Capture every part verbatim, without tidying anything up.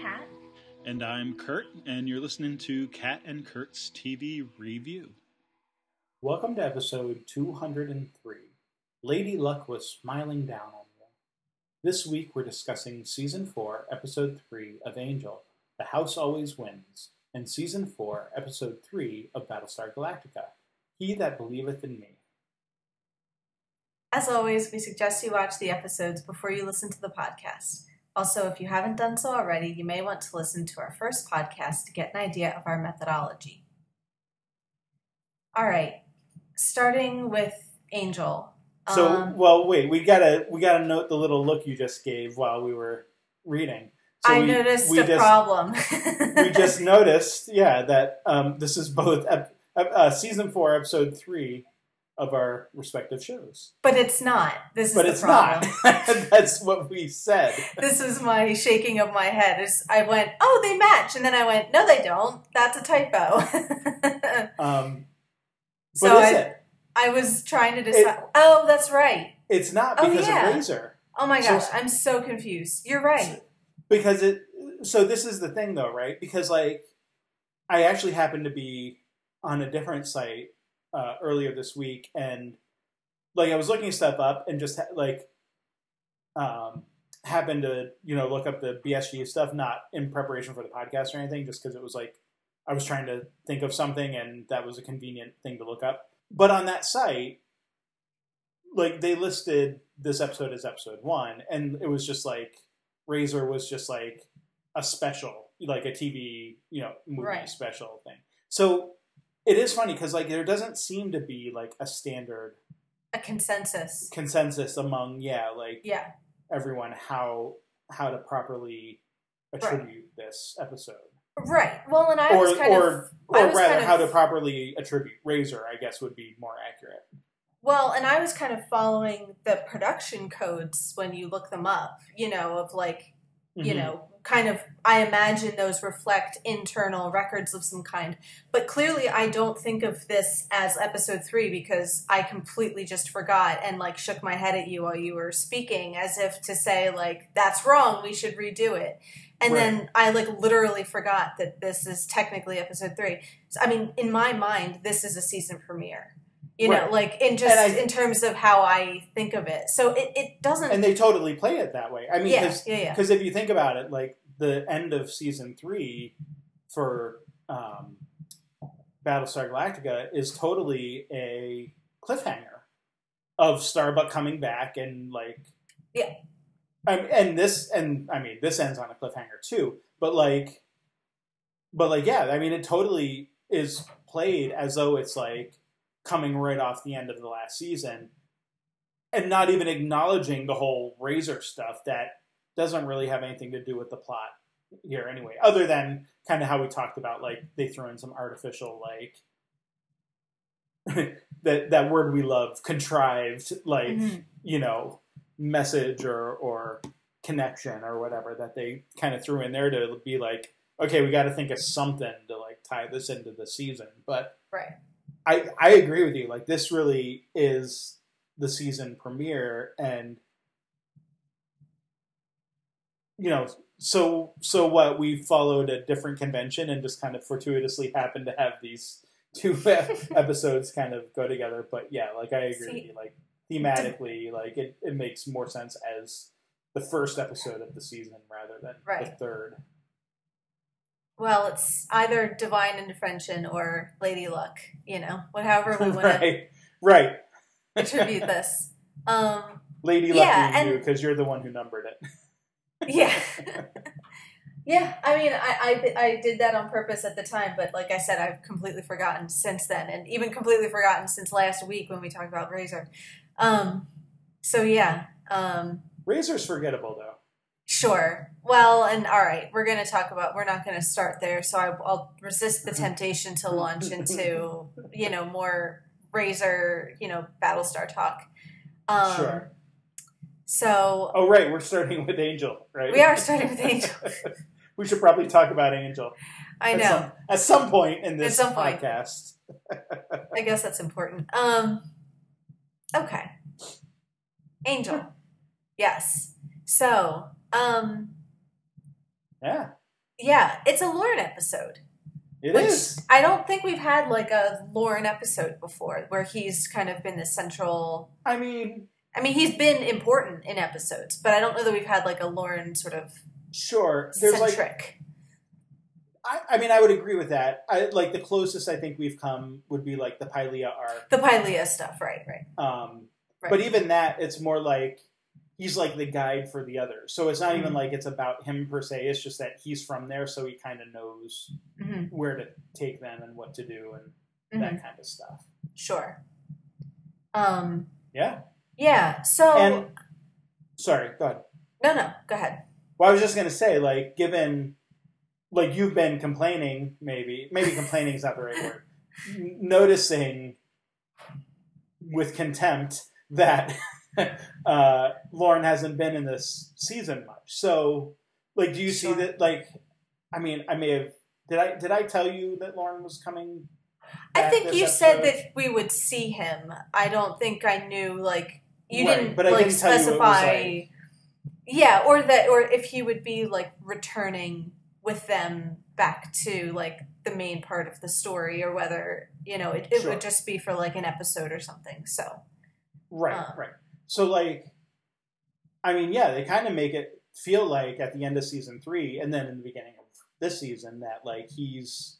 Kat. And I'm Kurt, and you're listening to Kat and Kurt's T V Review. Welcome to episode two hundred three. Lady Luck was smiling down on you. This week we're discussing Season four, Episode three of Angel, The House Always Wins, and Season four, Episode three of Battlestar Galactica, He That Believeth in Me. As always, we suggest you watch the episodes before you listen to the podcast. Also, if you haven't done so already, you may want to listen to our first podcast to get an idea of our methodology. All right, starting with Angel. So, um, well, wait, we gotta we gotta note the little look you just gave while we were reading. So I we, noticed we a just, problem. We just noticed, yeah, that um, this is both ep- uh, season four, episode three of our respective shows. But it's not. This is but the it's problem. Not. That's what we said. This is my shaking of my head. It's, I went, oh, they match, and then I went, no, they don't. That's a typo. um, but so is I, it? I was trying to decide. It, oh, that's right. It's not because oh, yeah. of Razor. Oh my gosh, so, I'm so confused. You're right. So, because it. So this is the thing, though, right? Because like, I actually happened to be on a different site uh, earlier this week, and like I was looking stuff up, and just ha- like um, happened to you know look up the B S G stuff, not in preparation for the podcast or anything, just because it was like I was trying to think of something, and that was a convenient thing to look up. But on that site, like, they listed this episode as episode one, and it was just like Razor was just like a special, like a T V, you know, movie right. special thing. So it is funny because like there doesn't seem to be like a standard, a consensus, consensus among yeah, like yeah. everyone how how to properly attribute right. this episode. Right. Well, and I or, was kind or, of... Or rather, kind of, how to properly attribute Razor, I guess, would be more accurate. Well, and I was kind of following the production codes when you look them up, you know, of like, mm-hmm. you know, kind of, I imagine those reflect internal records of some kind. But clearly, I don't think of this as episode three because I completely just forgot and like shook my head at you while you were speaking as if to say like, that's wrong, we should redo it. And right. then I, like, literally forgot that this is technically episode three. So, I mean, in my mind, this is a season premiere. You right. know, like, in just I, in terms of how I think of it. So it, it doesn't... And they totally play it that way. I mean, because yeah, yeah, yeah. if you think about it, like, the end of season three for um, Battlestar Galactica is totally a cliffhanger of Starbuck coming back and, like... Yeah. Um, and this, and I mean, this ends on a cliffhanger too, but like, but like, yeah, I mean, it totally is played as though it's like coming right off the end of the last season and not even acknowledging the whole Razor stuff that doesn't really have anything to do with the plot here anyway, other than kind of how we talked about, like, they throw in some artificial, like, that, that word we love, contrived, like, mm-hmm. you know, message or or connection or whatever that they kind of threw in there to be like, okay, we got to think of something to like tie this into the season. But right. I I agree with you. Like, this really is the season premiere, and you know, so so what? We followed a different convention and just kind of fortuitously happened to have these two episodes kind of go together. But yeah, like I agree See? with you. Like, thematically, like, it, it makes more sense as the first episode of the season rather than right. the third. Well, it's either Divine Intervention or Lady Luck, you know, whatever we want right. to right. attribute this. Um, Lady Luck yeah, you, because you're the one who numbered it. yeah. Yeah, I mean, I, I, I did that on purpose at the time, but like I said, I've completely forgotten since then, and even completely forgotten since last week when we talked about Razor. Um, so yeah. Um, Razor's forgettable, though. Sure. Well, and all right, we're going to talk about, we're not going to start there, so I, I'll resist the temptation to launch into, you know, more Razor, you know, Battlestar talk. Um, sure. So. Oh, right, we're starting with Angel, right? We are starting with Angel. We should probably talk about Angel. I know. At some, at some point in this at some point. podcast. I guess that's important. Um, okay. Angel. Yes. So, um... Yeah. Yeah, it's a Lorne episode. It which is. I don't think we've had like a Lorne episode before where he's kind of been the central. I mean, I mean, he's been important in episodes, but I don't know that we've had like a Lorne sort of sure. There's centric. Like, I, I mean, I would agree with that. I like the closest I think we've come would be like the Pylea arc, the Pylea stuff, right? Right. Um, right. But even that, it's more like. He's like the guide for the others. So it's not mm-hmm. even like it's about him per se. It's just that he's from there, so he kind of knows mm-hmm. where to take them and what to do and mm-hmm. that kind of stuff. Sure. Um, yeah. Yeah. So. And, sorry, go ahead. No, no, go ahead. Well, I was just going to say, like, given, like, you've been complaining, maybe, maybe complaining is not the right word, noticing with contempt that. Uh, Lorne hasn't been in this season much. So, like, do you sure. see that, like, I mean, I may have, did I did I tell you that Lorne was coming? I think you episode? said that we would see him. I don't think I knew, like, you right, didn't, but I like, didn't tell specify. You like, yeah, or that, or if he would be, like, returning with them back to, like, the main part of the story, or whether, you know, it, it sure. would just be for, like, an episode or something, so. Right, um, right. So, like, I mean, yeah, they kind of make it feel like at the end of season three and then in the beginning of this season that, like, he's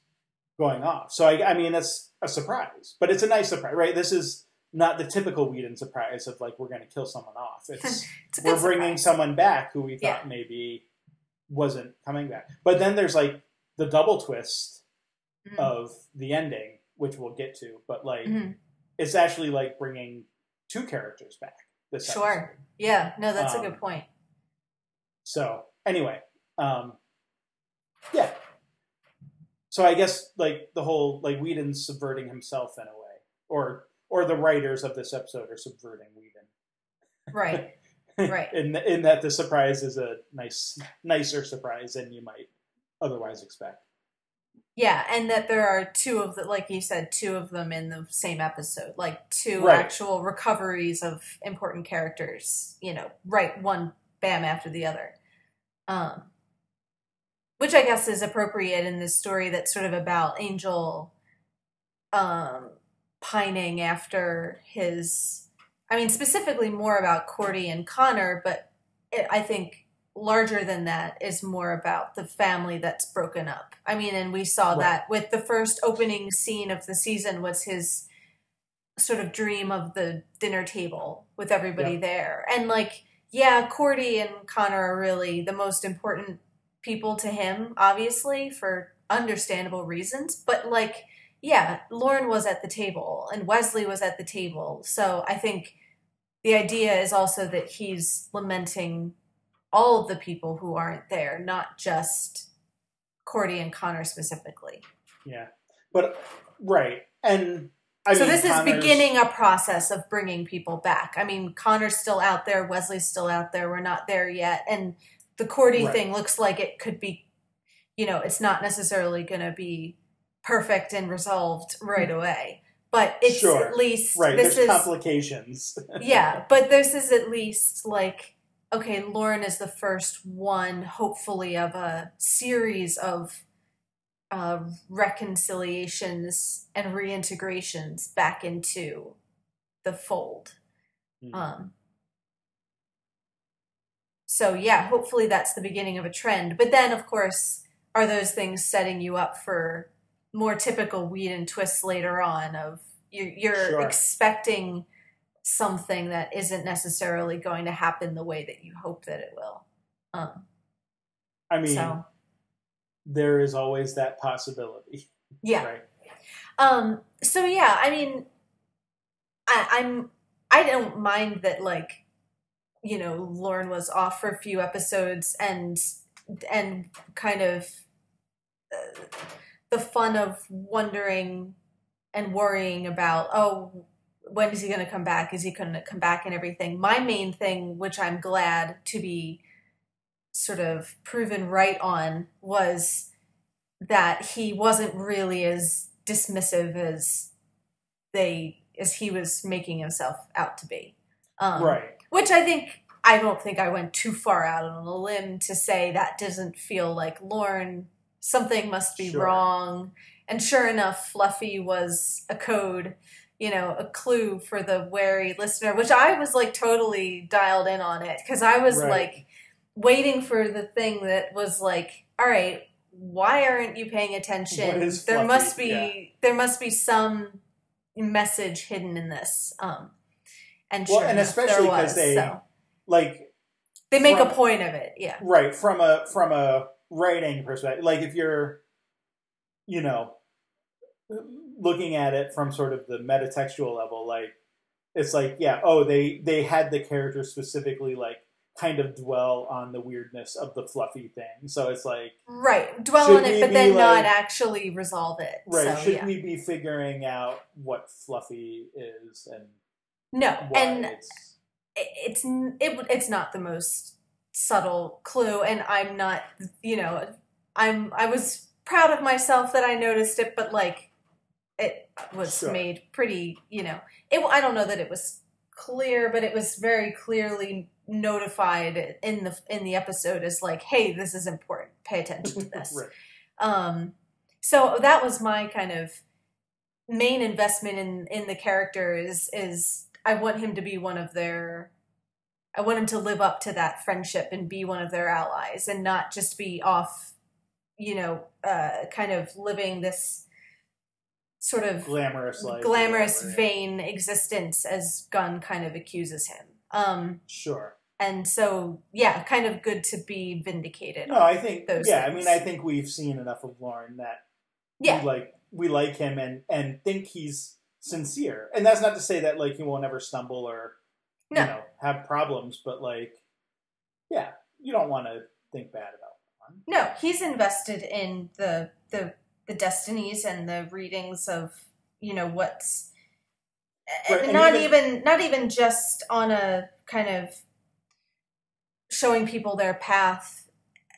going off. So, I, I mean, that's a surprise. But it's a nice surprise, right? This is not the typical Whedon surprise of, like, we're going to kill someone off. It's, it's we're bringing surprise. someone back who we thought yeah. maybe wasn't coming back. But then there's, like, the double twist mm-hmm. of the ending, which we'll get to. But, like, mm-hmm. it's actually, like, bringing two characters back. Sure. Yeah. No, that's um, a good point. So, anyway, um, yeah. So I guess like the whole like Whedon's subverting himself in a way, or or the writers of this episode are subverting Whedon. Right. Right. in in that the surprise is a nice nicer surprise than you might otherwise expect. Yeah, and that there are two of the, like you said, two of them in the same episode, like two right. actual recoveries of important characters, you know, right, one bam after the other. Um, which I guess is appropriate in this story that's sort of about Angel um, pining after his, I mean, specifically more about Cordy and Connor, but it, I think, larger than that is more about the family that's broken up. I mean, and we saw right. that with the first opening scene of the season was his sort of dream of the dinner table with everybody yeah. there. And like, yeah, Cordy and Connor are really the most important people to him, obviously, for understandable reasons. But like, yeah, Lorne was at the table and Wesley was at the table. So I think the idea is also that he's lamenting all of the people who aren't there, not just Cordy and Connor specifically. Yeah, but right, and I so mean, this Connor's... is beginning a process of bringing people back. I mean, Connor's still out there, Wesley's still out there. We're not there yet, and the Cordy right. thing looks like it could be. You know, it's not necessarily going to be perfect and resolved right away, but it's sure. at least right. This There's is, complications. Yeah, but this is at least like. Okay, Lorne is the first one, hopefully, of a series of uh, reconciliations and reintegrations back into the fold. Mm-hmm. Um, so, yeah, hopefully that's the beginning of a trend. But then, of course, are those things setting you up for more typical Whedon twists later on of you're, you're sure. expecting... something that isn't necessarily going to happen the way that you hope that it will. Um, I mean, so. There is always that possibility. Yeah. Right? Um, so yeah, I mean, I, I'm, I don't mind that like, you know, Lorne was off for a few episodes and, and kind of uh, the fun of wondering and worrying about, oh, when is he going to come back? Is he going to come back and everything? My main thing, which I'm glad to be sort of proven right on, was that he wasn't really as dismissive as they, as he was making himself out to be. Um, right. Which I think, I don't think I went too far out on a limb to say that doesn't feel like Lorne something must be sure. wrong. And sure enough, Fluffy was a code, you know, a clue for the wary listener, which I was like totally dialed in on it because I was right. like waiting for the thing that was like, all right, why aren't you paying attention? There Fluffy? must be yeah. there must be some message hidden in this. Um, and sure well, and enough, especially because they so. like they make from, a point of it, yeah. Right from a from a writing perspective, like if you're, you know, looking at it from sort of the metatextual level, like it's like, yeah, oh, they they had the character specifically like kind of dwell on the weirdness of the Fluffy thing, so it's like right dwell on it, but then like, not actually resolve it. Right? So, should yeah. we be figuring out what Fluffy is and no, why and it's it's it, it's not the most subtle clue, and I'm not, you know, I'm I was proud of myself that I noticed it, but like it was sure. made pretty, you know, it. I don't know that it was clear, but it was very clearly notified in the in the episode as like, hey, this is important, pay attention to this. Right. Um so that was my kind of main investment in in the character is is I want him to be one of their I want him to live up to that friendship and be one of their allies and not just be off, you know, uh kind of living this sort of glamorous life, glamorous vain existence as Gunn kind of accuses him. Um, sure. And so, yeah, kind of good to be vindicated. No, I think, those yeah, things. I mean, I think we've seen enough of Lorne that yeah. we, like, we like him and, and think he's sincere. And that's not to say that, like, he won't ever stumble or, no. you know, have problems, but, like, yeah, you don't want to think bad about Lorne. No, he's invested in the, the, the destinies and the readings of, you know, what's... Right, not even, even not even just on a kind of showing people their path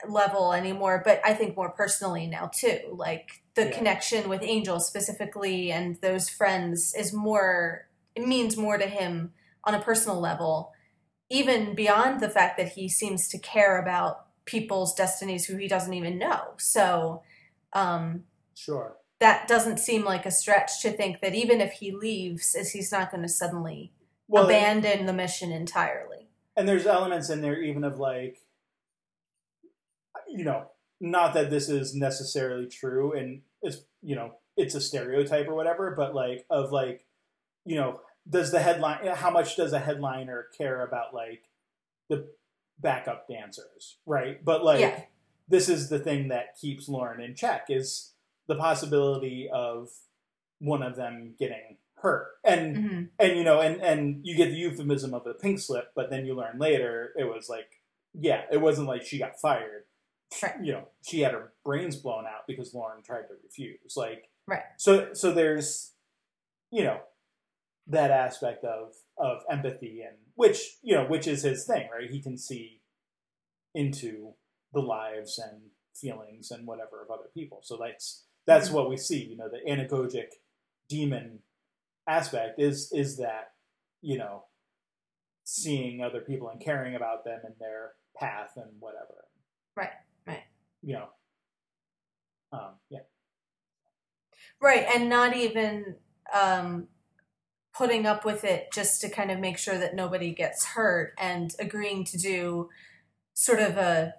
level anymore, but I think more personally now too. Like the yeah. connection with Angel specifically and those friends is more, it means more to him on a personal level, even beyond the fact that he seems to care about people's destinies who he doesn't even know. So, um, sure. that doesn't seem like a stretch to think that even if he leaves, is he's not going to suddenly well, abandon and, the mission entirely. And there's elements in there even of like, you know, not that this is necessarily true and it's, you know, it's a stereotype or whatever, but like of like, you know, does the headline, how much does a headliner care about like the backup dancers, right? But like, yeah. this is the thing that keeps Lorne in check is, the possibility of one of them getting hurt, and mm-hmm. and you know, and and you get the euphemism of a pink slip, but then you learn later it was like, yeah, it wasn't like she got fired, right. you know, she had her brains blown out because Lorne tried to refuse, like, right. So so there's, you know, that aspect of of empathy and which you know which is his thing, right? He can see into the lives and feelings and whatever of other people, so that's. That's what we see, you know, the anagogic demon aspect is is that, you know, seeing other people and caring about them and their path and whatever. Right, right. You know, um, yeah. Right, and not even um, putting up with it just to kind of make sure that nobody gets hurt and agreeing to do sort of a...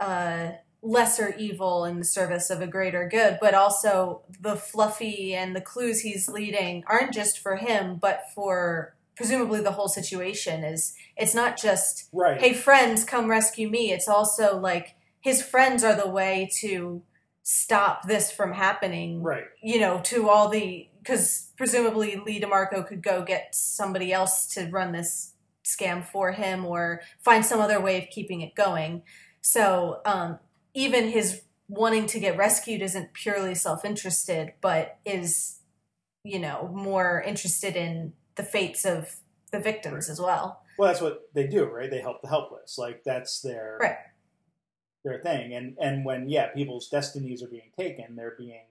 Uh, lesser evil in the service of a greater good, but also the Fluffy and the clues he's leading aren't just for him, but for presumably the whole situation. Is it's not just, right. hey, friends, come rescue me. It's also like his friends are the way to stop this from happening, right? You know, to all the, because presumably Lee DeMarco could go get somebody else to run this scam for him or find some other way of keeping it going. So, um, even his wanting to get rescued isn't purely self-interested, but is, you know, more interested in the fates of the victims right. as well. Well, that's what they do, right? They help the helpless. Like, that's their right. their thing. And and when, yeah, people's destinies are being taken, they're being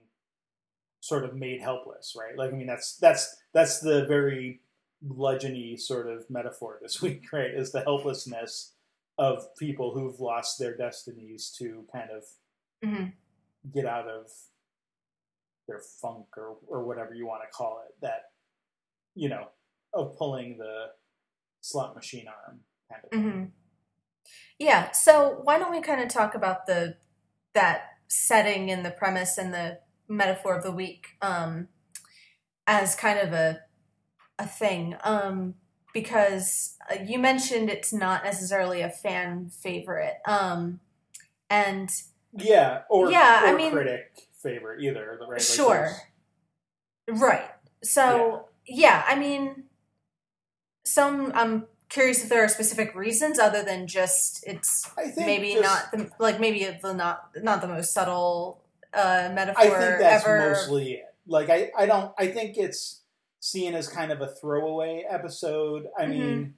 sort of made helpless, right? Like, I mean, that's that's that's the very bludgeon-y sort of metaphor this week, right? Is the helplessness of people who've lost their destinies to kind of mm-hmm. get out of their funk or, or whatever you want to call it, that, you know, of pulling the slot machine arm kind of mm-hmm. thing. Yeah, so why don't we kind of talk about the that setting and the premise and the metaphor of the week um, as kind of a a thing, um, because you mentioned it's not necessarily a fan favorite, um, and yeah, or yeah, or I mean, critic favorite either, right? Like sure, those. Right. So yeah. yeah, I mean, some I'm curious if there are specific reasons other than just it's I think maybe just, not the, like maybe the not not the most subtle uh, metaphor ever. I think that's ever. mostly it. Like I, I don't I think it's seen as kind of a throwaway episode. I mm-hmm. mean,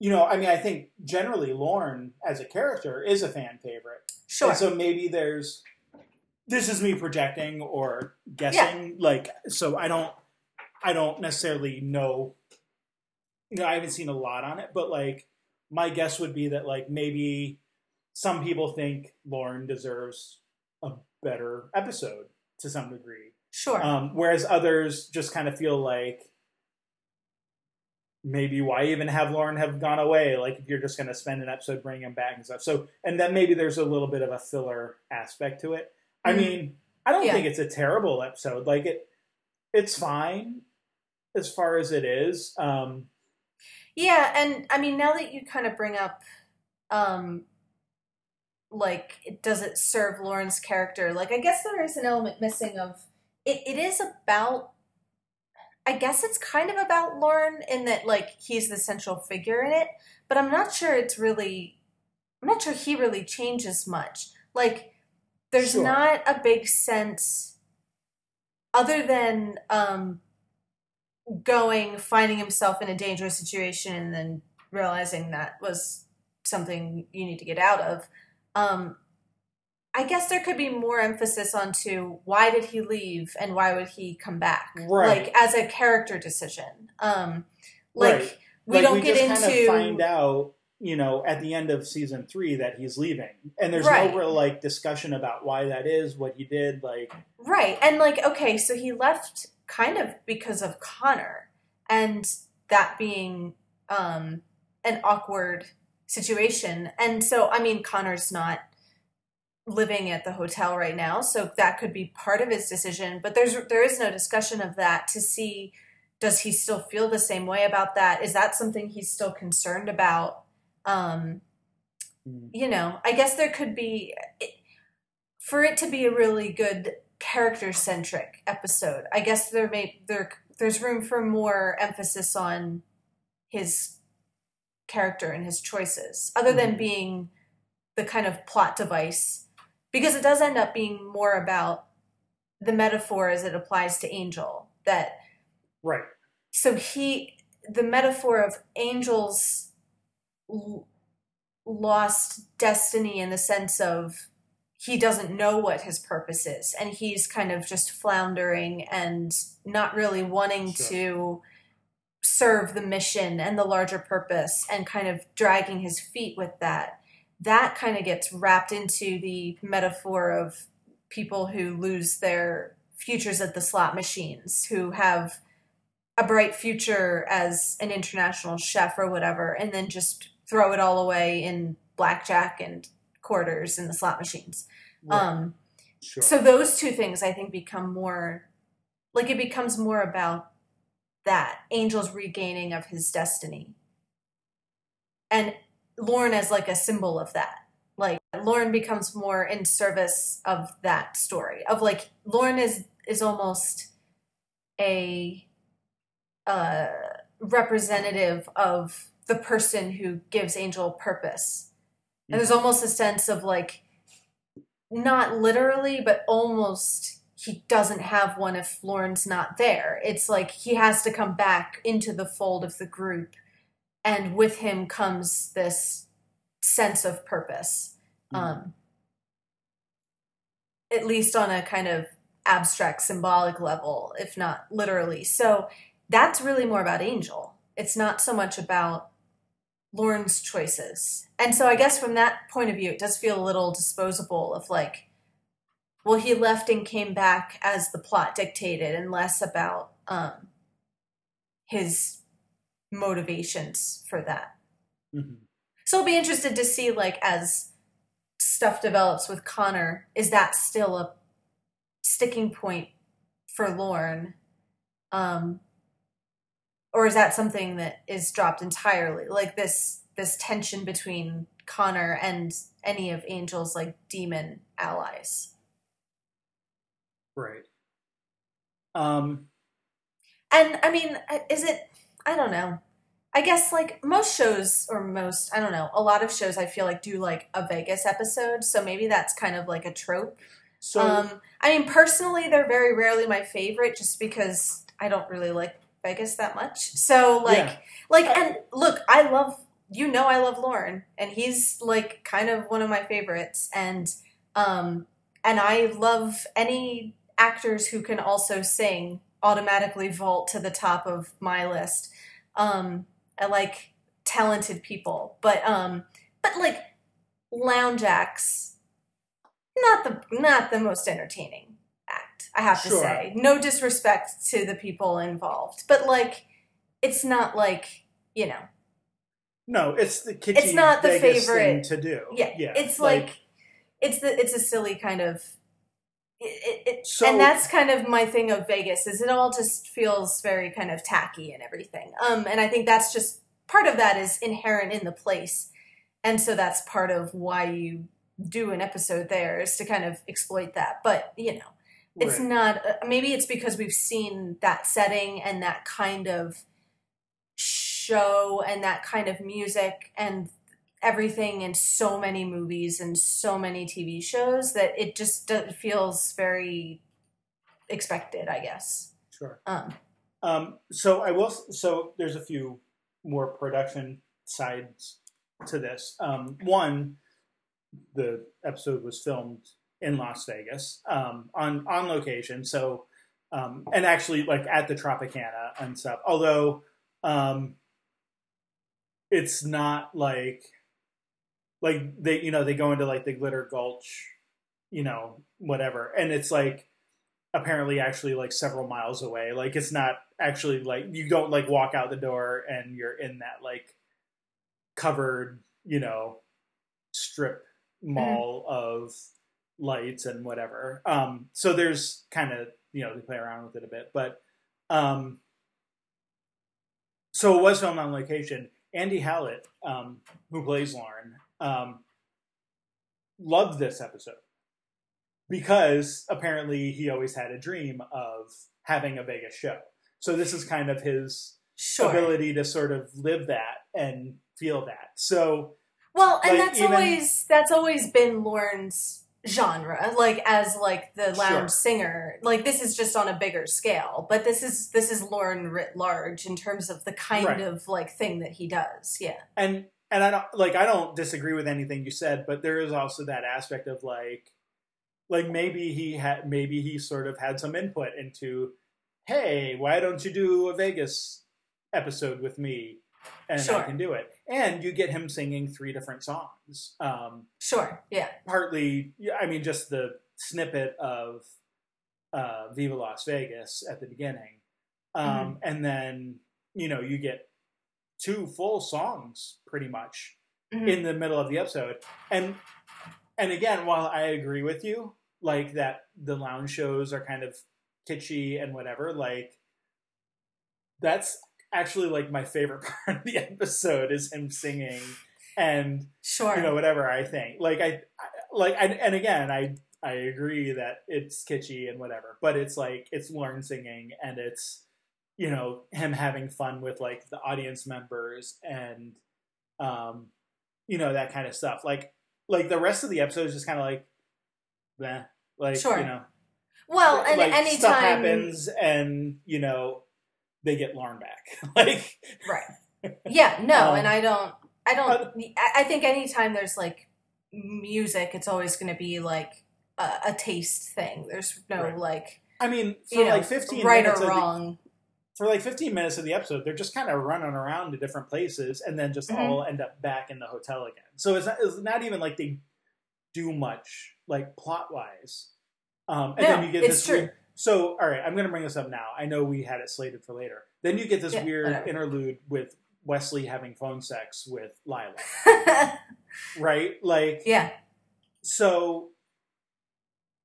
you know, I mean, I think generally Lorne as a character is a fan favorite. Sure. And so maybe there's, this is me projecting or guessing. Yeah. Like, so I don't, I don't necessarily know, you know, I haven't seen a lot on it, but like my guess would be that like maybe some people think Lorne deserves a better episode to some degree. Sure. Um, whereas others just kind of feel like maybe why even have Lorne have gone away? Like if you're just going to spend an episode bringing him back and stuff. So, and then maybe there's a little bit of a filler aspect to it. I mm-hmm. mean, I don't yeah. think it's a terrible episode. Like it, it's fine as far as it is. Um, yeah. And I mean, now that you kind of bring up, um, like, does it serve Lorne's character? Like, I guess there is an element missing of, It It is about, I guess it's kind of about Lorne in that, like, he's the central figure in it, but I'm not sure it's really, I'm not sure he really changes much. Like, there's sure. not a big sense, other than um, going, finding himself in a dangerous situation and then realizing that was something you need to get out of, um, I guess there could be more emphasis on to why did he leave and why would he come back? Right. Like as a character decision. Um, like right. we like don't we get just into kind of find out, you know, at the end of season three that he's leaving. And there's right. no real like discussion about why that is, what he did, like Right. And like, okay, so he left kind of because of Connor and that being um, an awkward situation. And so I mean Connor's not living at the hotel right now, so that could be part of his decision, but there's there is no discussion of that to see does he still feel the same way about that? Is that something he's still concerned about? Um, you know, I guess there could be, it, for it to be a really good character-centric episode, I guess there may there there's room for more emphasis on his character and his choices, other mm-hmm. than being the kind of plot device. Because it does end up being more about the metaphor as it applies to Angel. That right. So he, the metaphor of Angel's l- lost destiny in the sense of he doesn't know what his purpose is, and he's kind of just floundering and not really wanting sure. to serve the mission and the larger purpose, and kind of dragging his feet with that. That kind of gets wrapped into the metaphor of people who lose their futures at the slot machines, who have a bright future as an international chef or whatever, and then just throw it all away in blackjack and quarters in the slot machines. Right. Um, sure. So those two things, I think, become more, like it becomes more about that, Angel's regaining of his destiny. And Lorne as like a symbol of that. Like Lorne becomes more in service of that story of like Lorne is, is almost a uh, representative of the person who gives Angel purpose. And mm-hmm. there's almost a sense of like, not literally, but almost he doesn't have one if Lorne's not there. It's like he has to come back into the fold of the group. And with him comes this sense of purpose, um, mm. at least on a kind of abstract, symbolic level, if not literally. So that's really more about Angel. It's not so much about Lorne's choices. And so I guess from that point of view, it does feel a little disposable of like, well, he left and came back as the plot dictated, and less about um, his motivations for that. Mm-hmm. So I'll be interested to see, like, as stuff develops with Connor, is that still a sticking point for Lorne? Um, or is that something that is dropped entirely? Like, this this tension between Connor and any of Angel's, like, demon allies. Right. Um. And, I mean, is it... I don't know. I guess, like, most shows, or most, I don't know, a lot of shows I feel like do, like, a Vegas episode, so maybe that's kind of, like, a trope. So, um, I mean, personally, they're very rarely my favorite, just because I don't really like Vegas that much. So, like, yeah. like, I, and, look, I love, you know I love Lorne, and he's, like, kind of one of my favorites, and, um, and I love any actors who can also sing automatically vault to the top of my list. Um, I like talented people, but, um, but like lounge acts, not the, not the most entertaining act, I have to sure. say. No disrespect to the people involved, but like, it's not like, you know, no, it's the kitschy it's not the Vegas favorite thing to do. Yeah. yeah. It's like, like, it's the, it's a silly kind of, It, it, it, so, and that's kind of my thing of Vegas, is it all just feels very kind of tacky and everything. Um, and I think that's just, part of that is inherent in the place. And so that's part of why you do an episode there, is to kind of exploit that. But, you know, it's right. not, uh, maybe it's because we've seen that setting and that kind of show and that kind of music and everything in so many movies and so many T V shows that it just feels very expected, I guess. Sure. Um, um, so I will, so there's a few more production sides to this. Um, one, the episode was filmed in Las Vegas, um, on, on location. So, um, and actually like at the Tropicana and stuff, although, um, it's not like, Like, they, you know, they go into, like, the Glitter Gulch, you know, whatever. And it's, like, apparently actually, like, several miles away. Like, it's not actually, like, you don't, like, walk out the door and you're in that, like, covered, you know, strip mall mm-hmm. of lights and whatever. Um, so there's kind of, you know, they play around with it a bit. But, um, so it was filmed on location. Andy Hallett, um, who plays Lorne, Um, loved this episode because apparently he always had a dream of having a Vegas show. So this is kind of his sure. ability to sort of live that and feel that. So well, and like, that's even, always that's always been Lorne's genre, like as like the lounge sure. singer. Like this is just on a bigger scale, but this is this is Lorne writ large in terms of the kind right. of like thing that he does. Yeah, and. And I don't like I don't disagree with anything you said, but there is also that aspect of like, like maybe he had maybe he sort of had some input into, hey, why don't you do a Vegas episode with me, and sure. I can do it. And you get him singing three different songs. Um, sure, yeah. Partly, I mean, just the snippet of uh, "Viva Las Vegas" at the beginning, um, mm-hmm. and then you know you get. Two full songs pretty much mm-hmm. in the middle of the episode. And, and again, while I agree with you, like that the lounge shows are kind of kitschy and whatever, like that's actually like my favorite part of the episode is him singing and sure. you know, whatever I think like, I, I like, I, and again, I, I agree that it's kitschy and whatever, but it's like, it's Lorne singing and it's, you know, him having fun with like the audience members and, um, you know, that kind of stuff. Like, like the rest of the episode is just kind of like, bleh, like, sure. you know, well, and like anytime stuff happens and, you know, they get Lorne back. like, right. Yeah, no. Um, and I don't, I don't, I think anytime there's like music, it's always going to be like a, a taste thing. There's no right. like, I mean, for you like know, fifteen right minutes or wrong. The, For like fifteen minutes of the episode, they're just kind of running around to different places and then just mm-hmm. all end up back in the hotel again. So it's not, it's not even like they do much like plot wise Um, and no, then you get it's this true. Weird, so, all right, I'm going to bring this up now. I know we had it slated for later. Then you get this yeah, weird whatever. interlude with Wesley having phone sex with Lila. Right? Like, yeah. So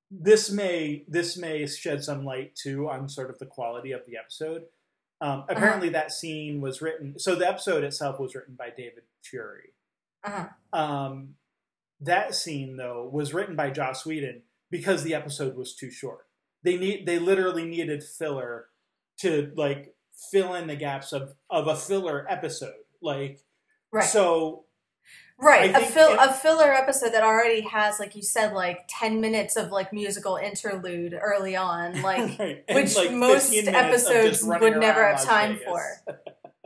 this may this may shed some light, too, on sort of the quality of the episode. Um, apparently uh-huh. that scene was written... So the episode itself was written by David Fury. Uh-huh. Um, that scene, though, was written by Joss Whedon because the episode was too short. They need they literally needed filler to, like, fill in the gaps of, of a filler episode. Like, right. So... Right, a, fill, it, a filler episode that already has, like you said, like ten minutes of like musical interlude early on, like right. which like most episodes would never have time Vegas. for.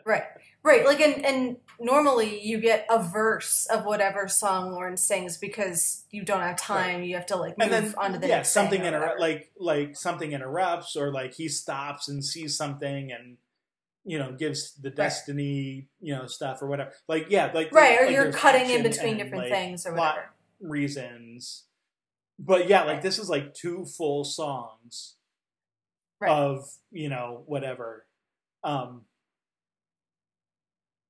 Right, right. Like, and, and normally you get a verse of whatever song Lorne sings because you don't have time. Right. You have to like move then, on to the yeah, next something thing. Interru- like like something interrupts, or like he stops and sees something and. You know, gives the destiny, right. you know, stuff or whatever. Like, yeah, like right, or like you're cutting in between different like things or whatever reasons. But yeah, like right. this is like two full songs right. of you know whatever, um,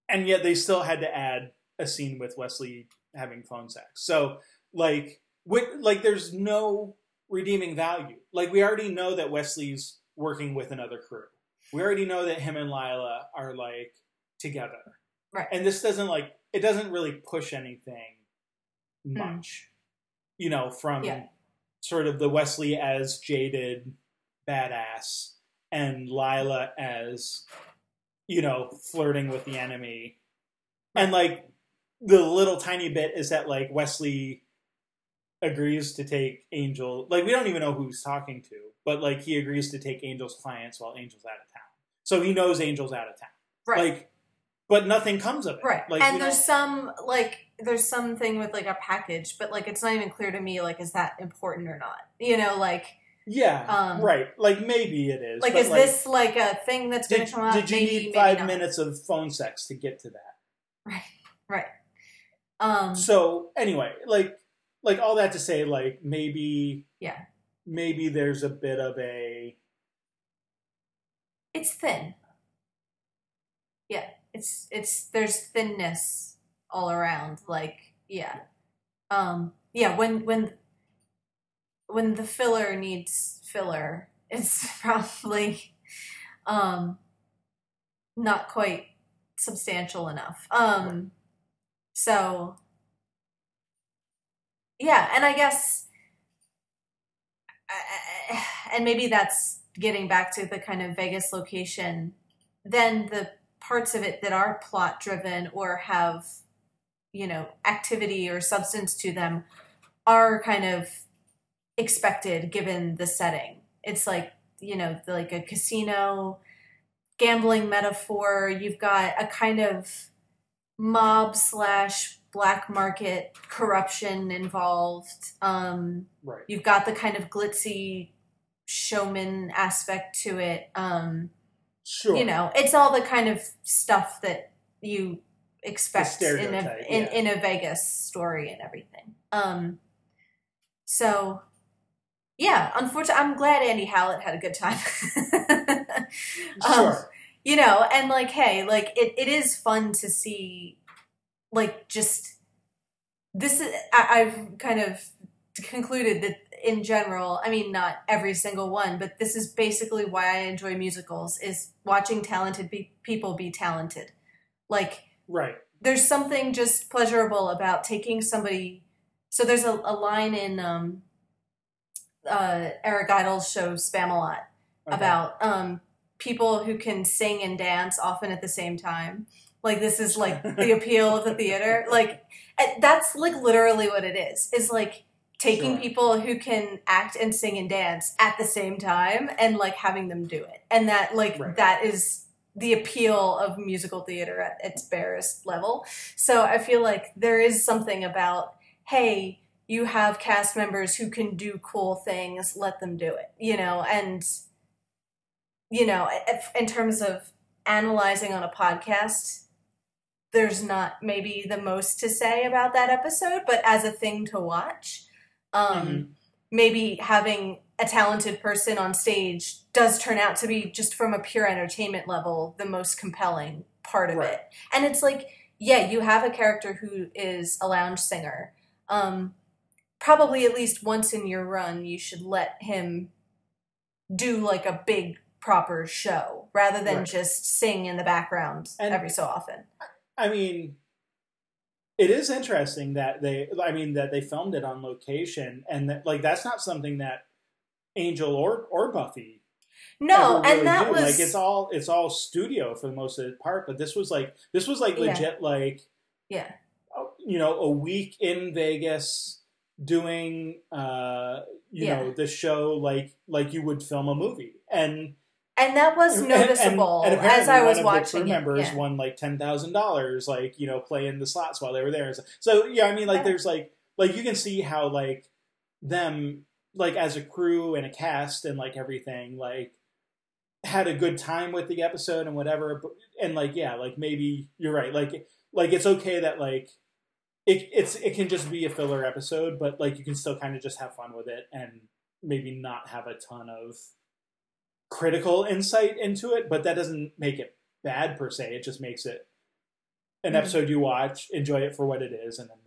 and yet they still had to add a scene with Wesley having phone sex. So like, with, like there's no redeeming value. Like we already know that Wesley's working with another crew. We already know that him and Lila are, like, together. Right. And this doesn't, like, it doesn't really push anything much, mm. you know, from yeah. sort of the Wesley as jaded badass and Lila as, you know, flirting with the enemy. And, like, the little tiny bit is that, like, Wesley agrees to take Angel. Like, we don't even know who he's talking to. But, like, he agrees to take Angel's clients while Angel's out of town. So he knows Angel's out of town. Right. Like, but nothing comes of it. Right. Like, and there's know. some, like, there's something with, like, a package. But, like, it's not even clear to me, like, is that important or not? You know, like. Yeah, um, right. Like, maybe it is. Like, but is like, this, like, a thing that's going to come out? Did you maybe, need five maybe minutes of phone sex to get to that? Right. Right. Um, so, anyway, like, like, all that to say, like, maybe. Yeah. Maybe there's a bit of a... It's thin. Yeah, it's, it's, there's thinness all around, like, yeah. Um, yeah, when, when, when the filler needs filler, it's probably, um, not quite substantial enough. Um, so, yeah, and I guess... Uh, and maybe that's getting back to the kind of Vegas location, then the parts of it that are plot driven or have, you know, activity or substance to them are kind of expected given the setting. It's like, you know, like a casino gambling metaphor. You've got a kind of mob slash black market corruption involved. Um, right. You've got the kind of glitzy showman aspect to it. Um, sure. You know, it's all the kind of stuff that you expect in a, in, yeah. in a Vegas story and everything. Um, so, yeah, unfortunately, I'm glad Andy Hallett had a good time. um, sure. You know, and like, hey, like it, it is fun to see. Like, just, this is, I, I've kind of concluded that in general, I mean, not every single one, but this is basically why I enjoy musicals, is watching talented be- people be talented. Like, right. there's something just pleasurable about taking somebody, so there's a, a line in um, uh, Eric Idle's show, Spamalot, okay. about um, people who can sing and dance often at the same time. Like, this is, like, the appeal of the theater. Like, that's, like, literally what it is. It's, like, taking sure. people who can act and sing and dance at the same time and, like, having them do it. And that, like, right. that is the appeal of musical theater at its barest level. So I feel like there is something about, hey, you have cast members who can do cool things, let them do it. You know, and, you know, in terms of analyzing on a podcast... There's not maybe the most to say about that episode, but as a thing to watch, um, mm-hmm. maybe having a talented person on stage does turn out to be, just from a pure entertainment level, the most compelling part of right. it. And it's like, yeah, you have a character who is a lounge singer. Um, probably at least once in your run, you should let him do like a big proper show rather than right. just sing in the background and every so often. I mean, it is interesting that they, I mean, that they filmed it on location, and that, like, that's not something that Angel or, or Buffy. No, really and that do. was like, it's all, it's all studio for the most of the part, but this was like, this was like legit, yeah. like, yeah, you know, a week in Vegas doing, uh, you yeah. know, the show, like, like you would film a movie. And, and that was noticeable and, and, and as I was watching. One of the crew members yeah. won like ten thousand dollars, like, you know, playing the slots while they were there. So, so yeah, I mean, like, yeah. there's like, like you can see how, like, them, like, as a crew and a cast and, like, everything, like, had a good time with the episode and whatever. But, and, like, yeah, like, maybe you're right. Like, like it's okay that, like, it it's it can just be a filler episode, but, like, you can still kind of just have fun with it and maybe not have a ton of critical insight into it, but that doesn't make it bad per se. It just makes it an mm-hmm. episode you watch, enjoy it for what it is, and then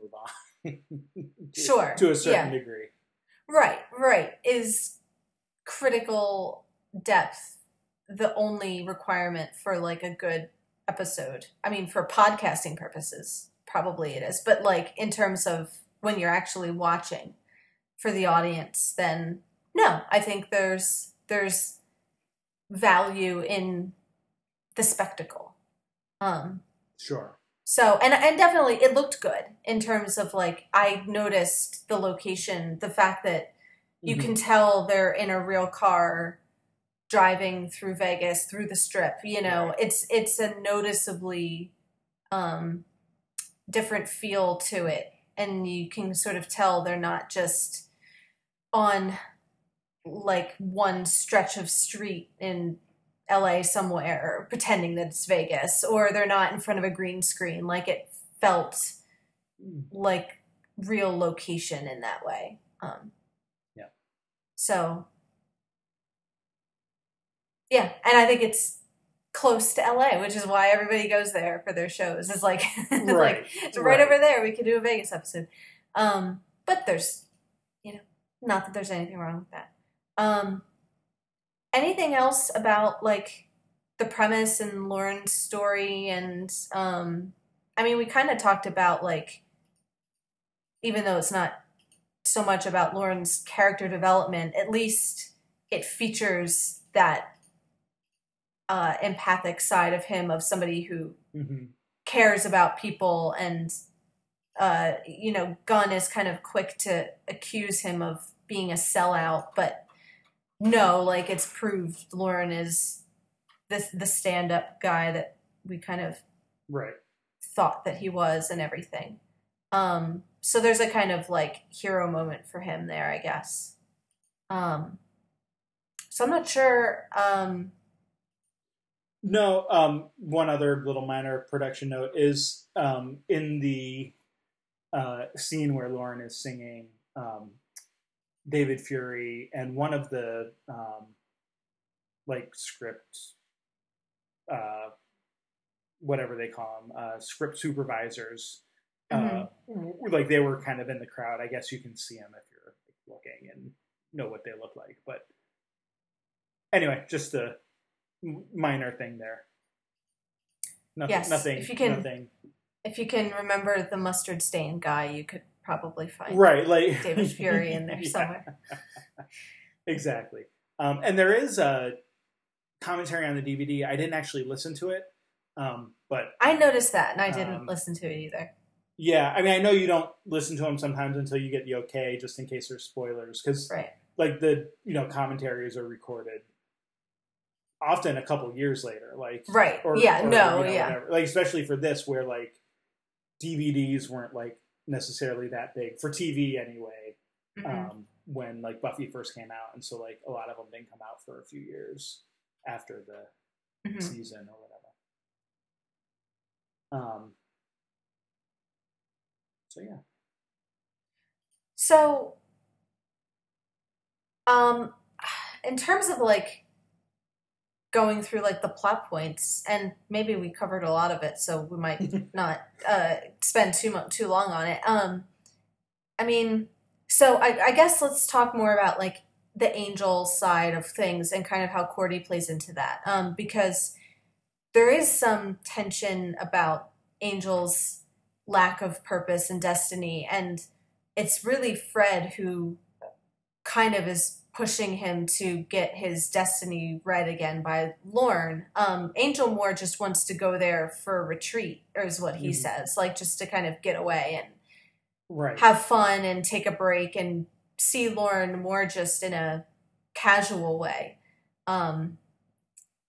move on. to, sure. To a certain yeah. degree. Right, right. Is critical depth the only requirement for, like, a good episode? I mean, for podcasting purposes, probably it is. But, like, in terms of when you're actually watching for the audience, then no. I think there's there's value in the spectacle. Um, sure. So, and and definitely it looked good in terms of, like, I noticed the location, the fact that you mm-hmm. can tell they're in a real car driving through Vegas, through the strip, you know, right. it's, it's a noticeably um, different feel to it. And you can sort of tell they're not just on, like, one stretch of street in L A somewhere pretending that it's Vegas, or they're not in front of a green screen. Like, it felt like real location in that way. Um, yeah. So yeah. And I think it's close to L A, which is why everybody goes there for their shows. It's like, right. like it's right, right over there. We could do a Vegas episode. Um, but there's, you know, not that there's anything wrong with that. Um, Anything else about, like, the premise and Lorne's story? And, um, I mean, we kind of talked about, like, even though it's not so much about Lorne's character development, at least it features that uh, empathic side of him, of somebody who mm-hmm. cares about people. And, uh, you know, Gunn is kind of quick to accuse him of being a sellout, but no, like, it's proved Lorne is this the stand-up guy that we kind of right. thought that he was and everything. Um, so there's a kind of, like, hero moment for him there, I guess. Um, so I'm not sure. Um, no, um, one other little minor production note is um, in the uh, scene where Lorne is singing um, David Fury, and one of the um, like script, uh, whatever they call them, uh, script supervisors, mm-hmm. uh, like they were kind of in the crowd. I guess you can see them if you're looking and know what they look like. But anyway, just a minor thing there. Nothing. Yes. Nothing. If you can, nothing. If you can remember the mustard stain guy, you could probably find right, like, David Fury in there yeah. somewhere. Exactly. Um, and there is a commentary on the D V D. I didn't actually listen to it, um, but I noticed that, and I didn't um, listen to it either. Yeah, I mean, I know you don't listen to them sometimes until you get the okay, just in case there's spoilers, because right. like the you know commentaries are recorded often a couple years later, like right, or, yeah, or, no, you know, yeah, whatever. Like, especially for this, where like D V Ds weren't like necessarily that big for T V anyway, um mm-hmm. when like Buffy first came out, and so like a lot of them didn't come out for a few years after the mm-hmm. season or whatever. Um so yeah so um in terms of like going through like the plot points, and maybe we covered a lot of it, so we might not uh, spend too much too long on it. Um, I mean, so I, I guess let's talk more about like the Angel side of things and kind of how Cordy plays into that, um, because there is some tension about Angel's lack of purpose and destiny, and it's really Fred who kind of is pushing him to get his destiny read again by Lorne. Um, Angel Moore just wants to go there for a retreat, or is what he mm. says, like just to kind of get away and right. have fun and take a break and see Lorne more just in a casual way. Um,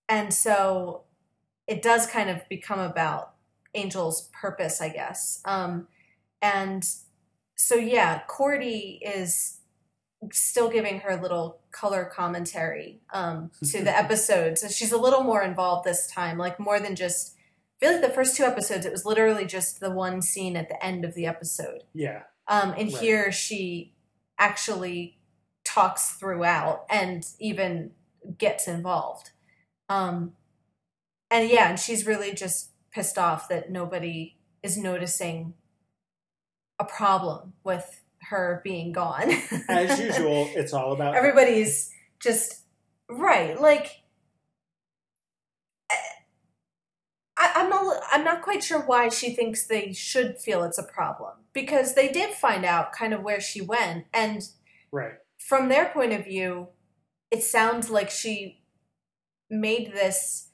and so it does kind of become about Angel's purpose, I guess. Um, and so, yeah, Cordy is still giving her little color commentary um, to the episodes. And she's a little more involved this time, like more than just, I feel like the first two episodes, it was literally just the one scene at the end of the episode. Yeah. Um, and right. here she actually talks throughout and even gets involved. Um, and yeah, and she's really just pissed off that nobody is noticing a problem with her being gone. As usual, it's all about everybody's her. Just right. Like, I, I'm not. I'm not quite sure why she thinks they should feel it's a problem, because they did find out kind of where she went, and right. from their point of view, it sounds like she made this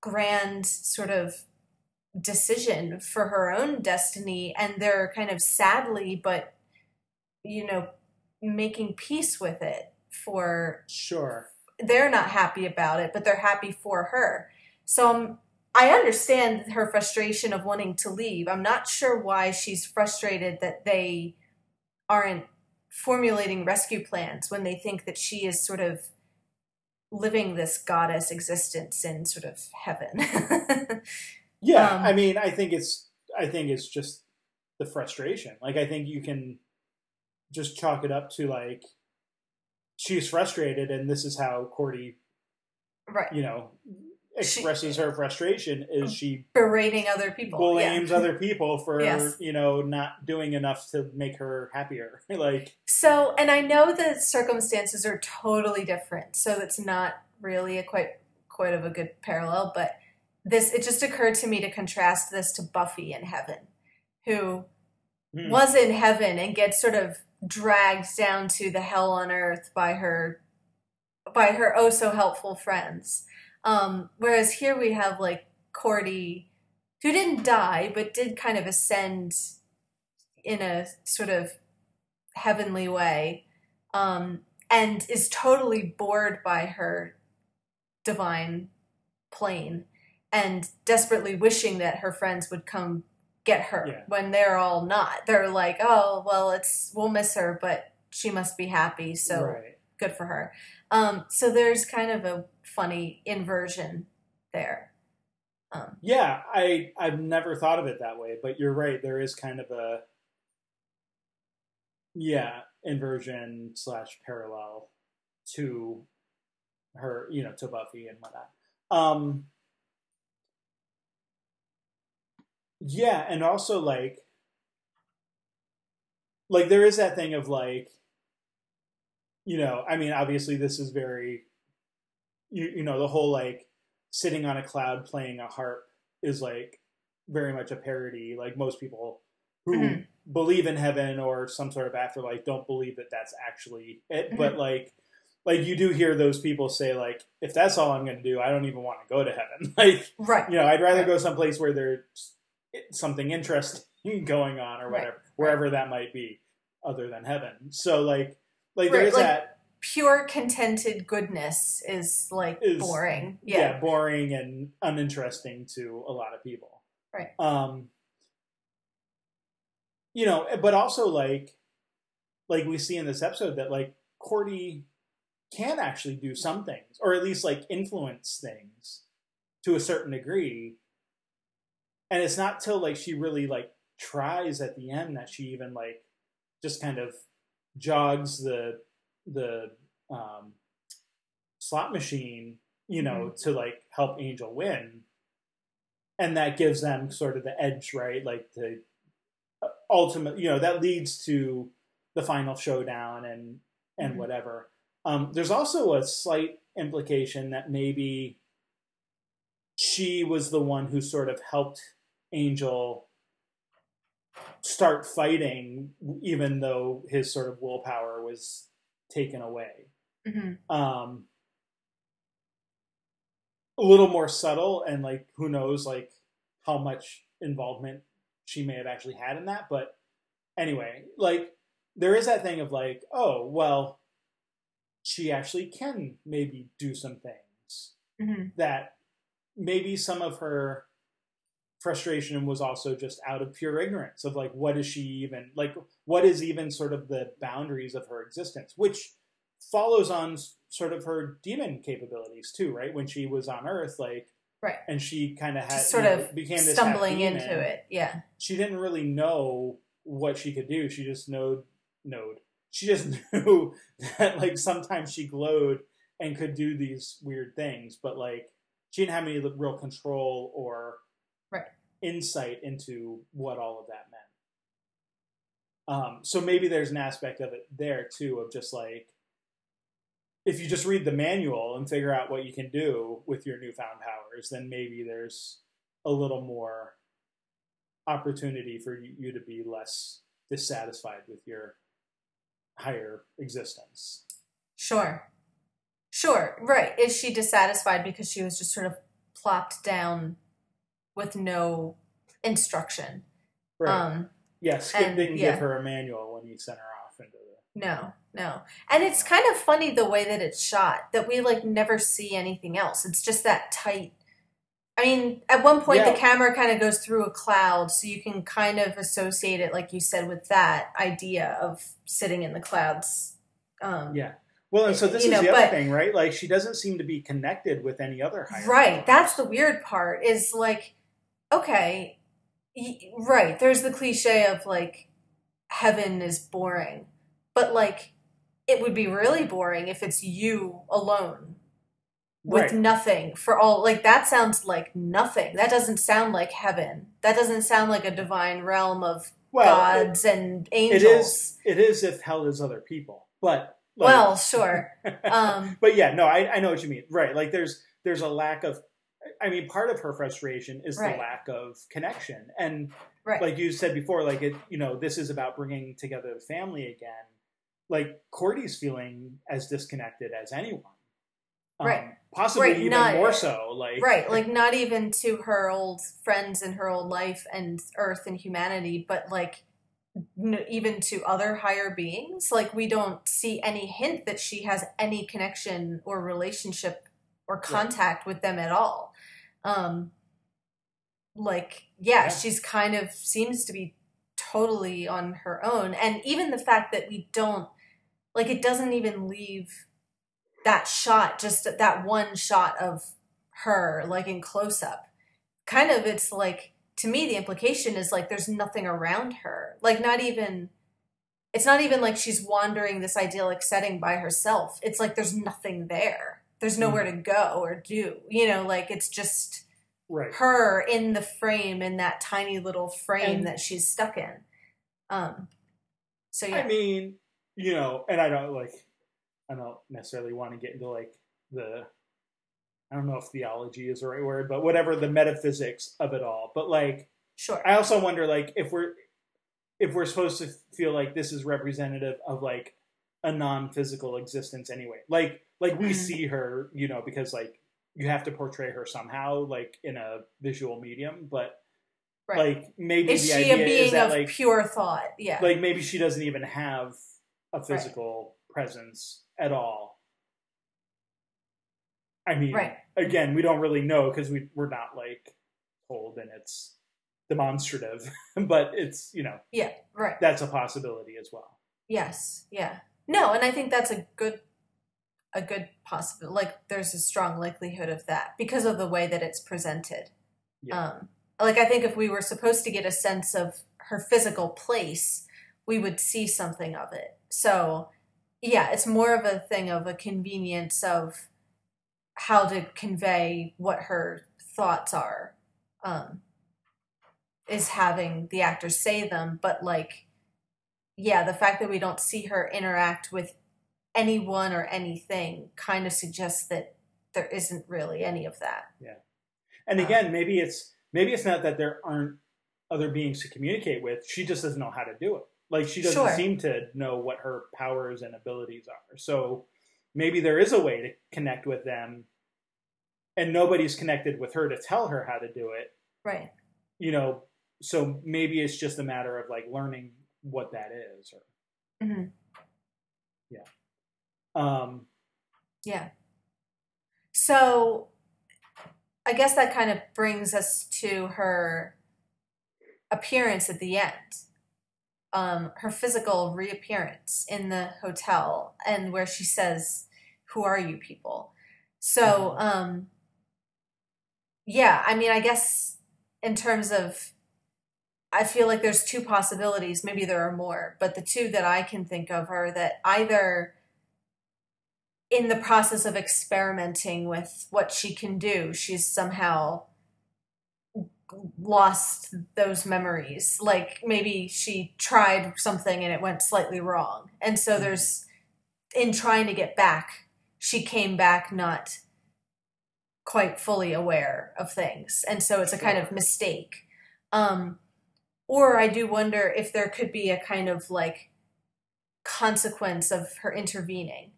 grand sort of decision for her own destiny, and they're kind of sadly but you know making peace with it for sure. They're not happy about it, but they're happy for her. So um, I understand her frustration of wanting to leave. I'm not sure why she's frustrated that they aren't formulating rescue plans when they think that she is sort of living this goddess existence in sort of heaven. Yeah, um, I mean, I think it's, I think it's just the frustration. Like, I think you can just chalk it up to like she's frustrated, and this is how Cordy, right? You know, expresses she, her frustration is she berating other people, blames yeah. other people for yes. you know not doing enough to make her happier. Like so, and I know the circumstances are totally different, so it's not really a quite quite of a good parallel, but. This it just occurred to me to contrast this to Buffy in heaven, who mm. was in heaven and gets sort of dragged down to the hell on earth by her by her oh so helpful friends. Um, whereas here we have like Cordy, who didn't die but did kind of ascend in a sort of heavenly way, um, and is totally bored by her divine plane. And desperately wishing that her friends would come get her yeah. when they're all not. They're like, oh, well, it's we'll miss her, but she must be happy, so right. good for her. Um, so there's kind of a funny inversion there. Um, yeah, I, I've never thought of it that way, but you're right. There is kind of a, yeah, inversion slash parallel to her, you know, to Buffy and whatnot. Um Yeah, and also, like, like, there is that thing of, like, you know, I mean, obviously this is very, you, you know, the whole, like, sitting on a cloud playing a harp is, like, very much a parody. Like, most people who mm-hmm. believe in heaven or some sort of afterlife don't believe that that's actually it. Mm-hmm. But, like, like, you do hear those people say, like, if that's all I'm going to do, I don't even want to go to heaven. Like, right. you know, I'd rather go someplace where there's something interesting going on or whatever, right, wherever right. that might be other than heaven. So like, like right, there is like that pure contented goodness is like is, boring. Yeah. yeah. Boring and uninteresting to a lot of people. Right. Um, you know, but also like, like we see in this episode that like Cordy can actually do some things, or at least like influence things to a certain degree. And it's not till like she really like tries at the end that she even like just kind of jogs the the um, slot machine, you know, mm-hmm. to like help Angel win. And that gives them sort of the edge, right? Like the ultimate, you know, that leads to the final showdown and, and mm-hmm. whatever. Um, there's also a slight implication that maybe she was the one who sort of helped Angel start fighting, even though his sort of willpower was taken away. Mm-hmm. Um, a little more subtle, and like, who knows, like how much involvement she may have actually had in that. But anyway, like there is that thing of like, oh, well, she actually can maybe do some things mm-hmm. that maybe some of her frustration was also just out of pure ignorance of like, what is she even, like, what is even sort of the boundaries of her existence, which follows on sort of her demon capabilities too, right? When she was on Earth, like, right, and she kind of had just sort you know, of became this stumbling half-demon. Into it. Yeah, she didn't really know what she could do. She just knowed, knowed. She just knew that like sometimes she glowed and could do these weird things, but like she didn't have any real control or right. insight into what all of that meant. Um, so maybe there's an aspect of it there too, of just like, if you just read the manual and figure out what you can do with your newfound powers, then maybe there's a little more opportunity for you to be less dissatisfied with your higher existence. Sure. Sure. Right. Is she dissatisfied because she was just sort of plopped down with no instruction? Right. Um, yeah, Skip and, didn't yeah. give her a manual when he sent her off into the... No. No. And it's kind of funny the way that it's shot, that we like never see anything else. It's just that tight. I mean, at one point yeah. the camera kind of goes through a cloud, so you can kind of associate it, like you said, with that idea of sitting in the clouds. Um, yeah. Well, and so this is know, the other but, thing, right? Like, she doesn't seem to be connected with any other higher. Right. Powers. That's the weird part is like, okay, y- right. There's the cliche of like, heaven is boring, but like, it would be really boring if it's you alone with right. nothing for all. Like, that sounds like nothing. That doesn't sound like heaven. That doesn't sound like a divine realm of well, gods it, and angels. It is, it is if hell is other people. But like, well, sure. Um, but yeah, no, I, I know what you mean. Right. Like there's, there's a lack of, I mean, part of her frustration is right. the lack of connection. And right. like you said before, like it, you know, this is about bringing together the family again. Like, Cordy's feeling as disconnected as anyone. Um, right. Possibly right, even not, more so. Like Right, like, not even to her old friends and her old life and Earth and humanity, but, like, n- even to other higher beings. Like, we don't see any hint that she has any connection or relationship or contact right. with them at all. Um, like, yeah, yeah, she's kind of seems to be totally on her own. And even the fact that we don't, like, it doesn't even leave that shot, just that one shot of her, like, in close-up. Kind of, it's, like, to me, the implication is, like, there's nothing around her. Like, not even, it's not even like she's wandering this idyllic setting by herself. It's like there's nothing there. There's nowhere mm-hmm. to go or do. You know, like, it's just... Right. her in the frame, in that tiny little frame and, that she's stuck in. Um, so yeah. I mean, you know, and I don't like, I don't necessarily want to get into like the, I don't know if theology is the right word, but whatever the metaphysics of it all. But like, sure. I also wonder like if we're, if we're supposed to feel like this is representative of like a non-physical existence anyway. Like, like we mm-hmm. see her, you know, because like, you have to portray her somehow, like, in a visual medium, but, right. like, maybe is the idea is that, like... Is she a being of pure thought? Yeah. Like, maybe she doesn't even have a physical right. presence at all. I mean, right. again, we don't really know, because we, we're not, like, old and it's demonstrative, but it's, you know... Yeah, right. That's a possibility as well. Yes, yeah. No, and I think that's a good... a good possibility, like there's a strong likelihood of that because of the way that it's presented. Yeah. Um, like I think if we were supposed to get a sense of her physical place, we would see something of it. So yeah, it's more of a thing of a convenience of how to convey what her thoughts are, um, is having the actors say them. But like, yeah, the fact that we don't see her interact with anyone or anything kind of suggests that there isn't really any of that. Yeah. And again, um, maybe it's, maybe it's not that there aren't other beings to communicate with. She just doesn't know how to do it. Like, she doesn't sure. seem to know what her powers and abilities are. So maybe there is a way to connect with them, and nobody's connected with her to tell her how to do it. Right. You know, so maybe it's just a matter of, like, learning what that is. Or, mm-hmm. Yeah. Um, yeah. So I guess that kind of brings us to her appearance at the end. Um, her physical reappearance in the hotel, and where she says, "Who are you people?" So, um, yeah, I mean, I guess in terms of, I feel like there's two possibilities, maybe there are more, but the two that I can think of are that either in the process of experimenting with what she can do, she's somehow lost those memories. Like, maybe she tried something and it went slightly wrong, and so there's, in trying to get back, she came back not quite fully aware of things, and so it's a kind of mistake. Um or I do wonder if there could be a kind of like consequence of her intervening.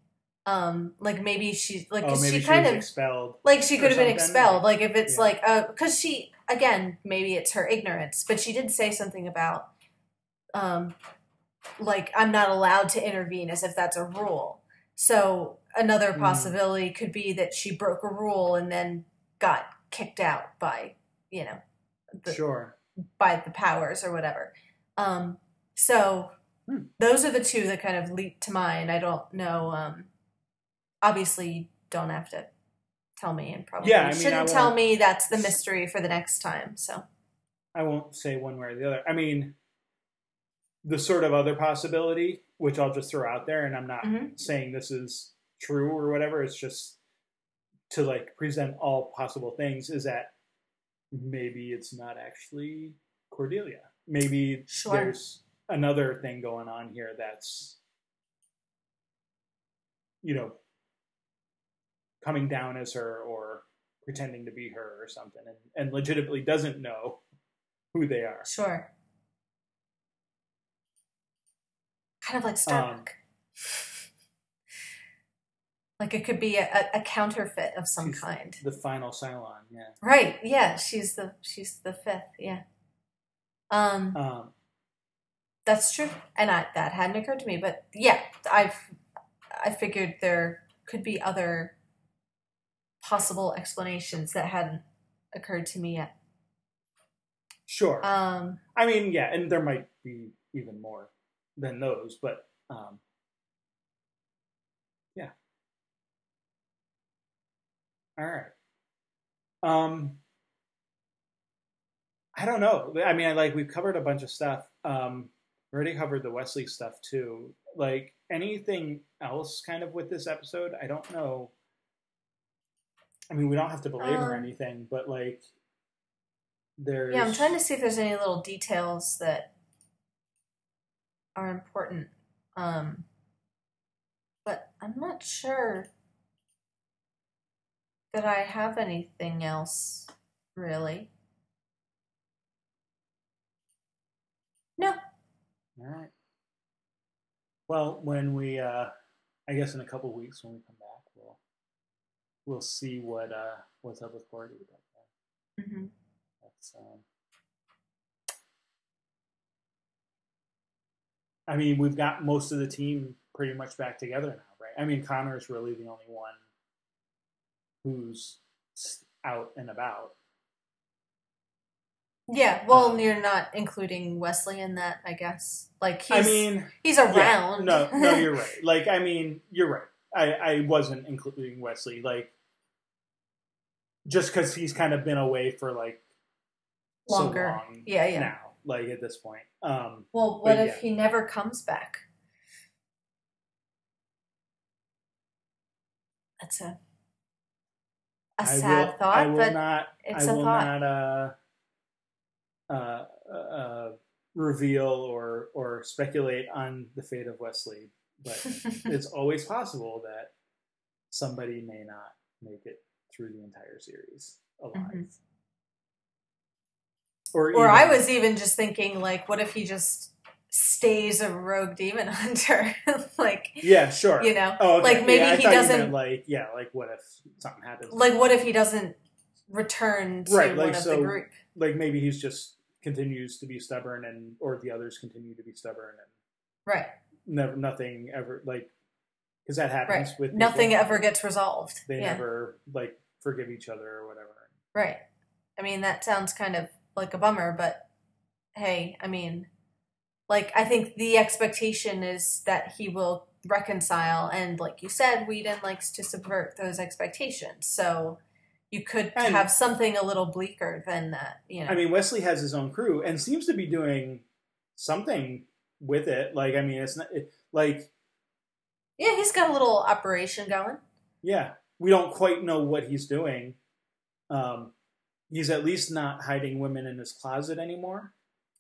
Um, like maybe she, like, oh, maybe she kind she of expelled, like she could have been expelled. Like, if it's yeah. like, uh, cause she, again, maybe it's her ignorance, but she did say something about, um, like, I'm not allowed to intervene, as if that's a rule. So another possibility mm. could be that she broke a rule and then got kicked out by, you know, the, sure. by the powers or whatever. Um, so hmm. those are the two that kind of leap to mind. I don't know. Um, Obviously, you don't have to tell me, and probably yeah, I mean, shouldn't tell me. That's the mystery for the next time. So I won't say one way or the other. I mean, the sort of other possibility, which I'll just throw out there, and I'm not mm-hmm. saying this is true or whatever, it's just to, like, present all possible things, is that maybe it's not actually Cordelia. Maybe sure. there's another thing going on here that's, you know, coming down as her or pretending to be her or something, and, and legitimately doesn't know who they are. Sure. Kind of like Starbuck. Um, like, it could be a, a counterfeit of some kind. The final Cylon, yeah. Right, yeah. She's the she's the fifth, yeah. Um, um That's true. And I, that hadn't occurred to me, but yeah, I've I figured there could be other possible explanations that hadn't occurred to me yet. Sure. Um, I mean, yeah, and there might be even more than those, but um, yeah. All right. Um, I don't know. I mean, I, like, we've covered a bunch of stuff. Um, we already covered the Wesley stuff too. Like, anything else kind of with this episode? I don't know. I mean, we don't have to belabor um, anything, but, like, there's... Yeah, I'm trying to see if there's any little details that are important. Um, but I'm not sure that I have anything else, really. No. All right. Well, when we, uh, I guess in a couple weeks when we come back, we'll... We'll see what uh, what's up with Cordy. Mm-hmm. That's. Um, I mean, we've got most of the team pretty much back together now, right? I mean, Connor is really the only one who's out and about. Yeah, well, um, you're not including Wesley in that, I guess. Like, he's, I mean, he's around. Yeah, no, no, you're right. Like, I mean, you're right. I, I wasn't including Wesley, like, just because he's kind of been away for, like, longer, so long yeah, yeah. now, like, at this point. Um, well, what if yeah. he never comes back? That's a a sad will, thought, I will but not, it's I will a thought. Not uh, uh, uh, reveal or or speculate on the fate of Wesley, but it's always possible that somebody may not make it through the entire series alive. Mm-hmm. Or, or I was even just thinking, like, what if he just stays a rogue demon hunter? Like, yeah, sure, you know, oh, okay. Like maybe yeah, he doesn't meant, like, yeah, like what if something happens? Like, what if he doesn't return to right, like, one of so, the group? Like maybe he's just continues to be stubborn, and or the others continue to be stubborn, and right, never nothing ever like because that happens right. with nothing people. Ever gets resolved. They yeah. never like forgive each other or whatever. Right. I mean, that sounds kind of like a bummer, but hey, I mean, like, I think the expectation is that he will reconcile, and like you said, Whedon likes to subvert those expectations, so you could and, have something a little bleaker than that, you know. I mean, Wesley has his own crew, and seems to be doing something with it, like, I mean, it's not, it, like... Yeah, he's got a little operation going. Yeah, we don't quite know what he's doing, um... He's at least not hiding women in his closet anymore.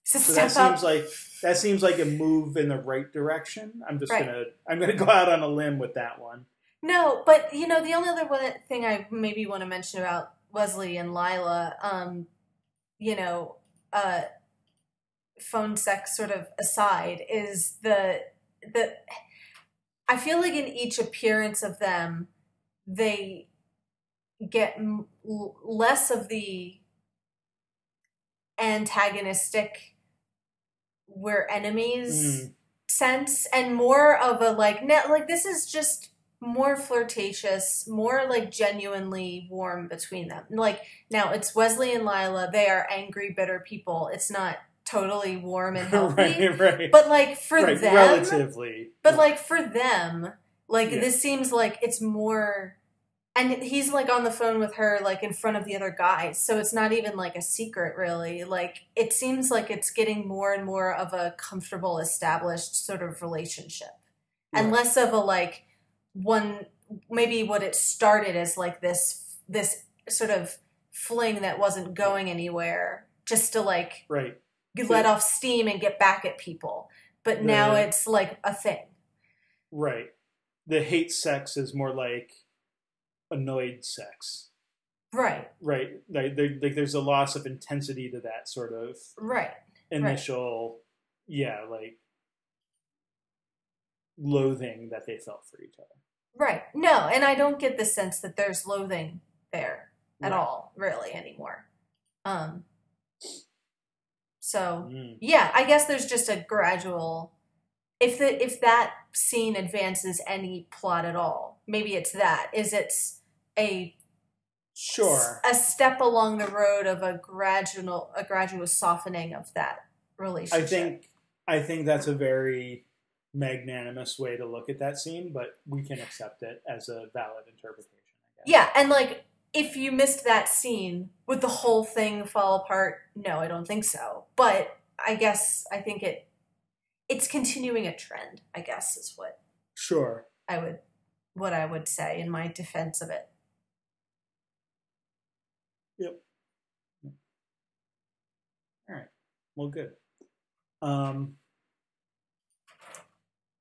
So that seems up. like that seems like a move in the right direction. I'm just right. gonna I'm gonna go out on a limb with that one. No, but you know the only other one thing I maybe want to mention about Wesley and Lila, um, you know, uh, phone sex sort of aside, is the the I feel like in each appearance of them, they get m- less of the antagonistic we're enemies mm. sense, and more of a like no, like this is just more flirtatious, more like genuinely warm between them. Like now it's Wesley and Lila, they are angry, bitter people. It's not totally warm and healthy. right, right. But like for right, them relatively. But yeah. like for them, like yeah. this seems like it's more. And he's, like, on the phone with her, like, in front of the other guys. So it's not even, like, a secret, really. Like, it seems like it's getting more and more of a comfortable, established sort of relationship. Right. And less of a, like, one, maybe what it started as, like, this this sort of fling that wasn't going anywhere. Just to, like, right. let yeah. off steam and get back at people. But now the, it's, like, a thing. Right. The hate sex is more like... annoyed sex, right? Right. Like, there, like, there's a loss of intensity to that sort of right initial, right. yeah, like loathing that they felt for each other. Right. No, and I don't get the sense that there's loathing there at right. all, really, anymore. Um. So mm. yeah, I guess there's just a gradual. If the if that scene advances any plot at all. Maybe it's that. Is it's a sure a step along the road of a gradual a gradual softening of that relationship. I think I think that's a very magnanimous way to look at that scene, but we can accept it as a valid interpretation, I guess. Yeah, and like if you missed that scene, would the whole thing fall apart? No, I don't think so. But I guess I think it it's continuing a trend, I guess is what sure I would what I would say in my defense of it. Yep. All right. Well, good. Um,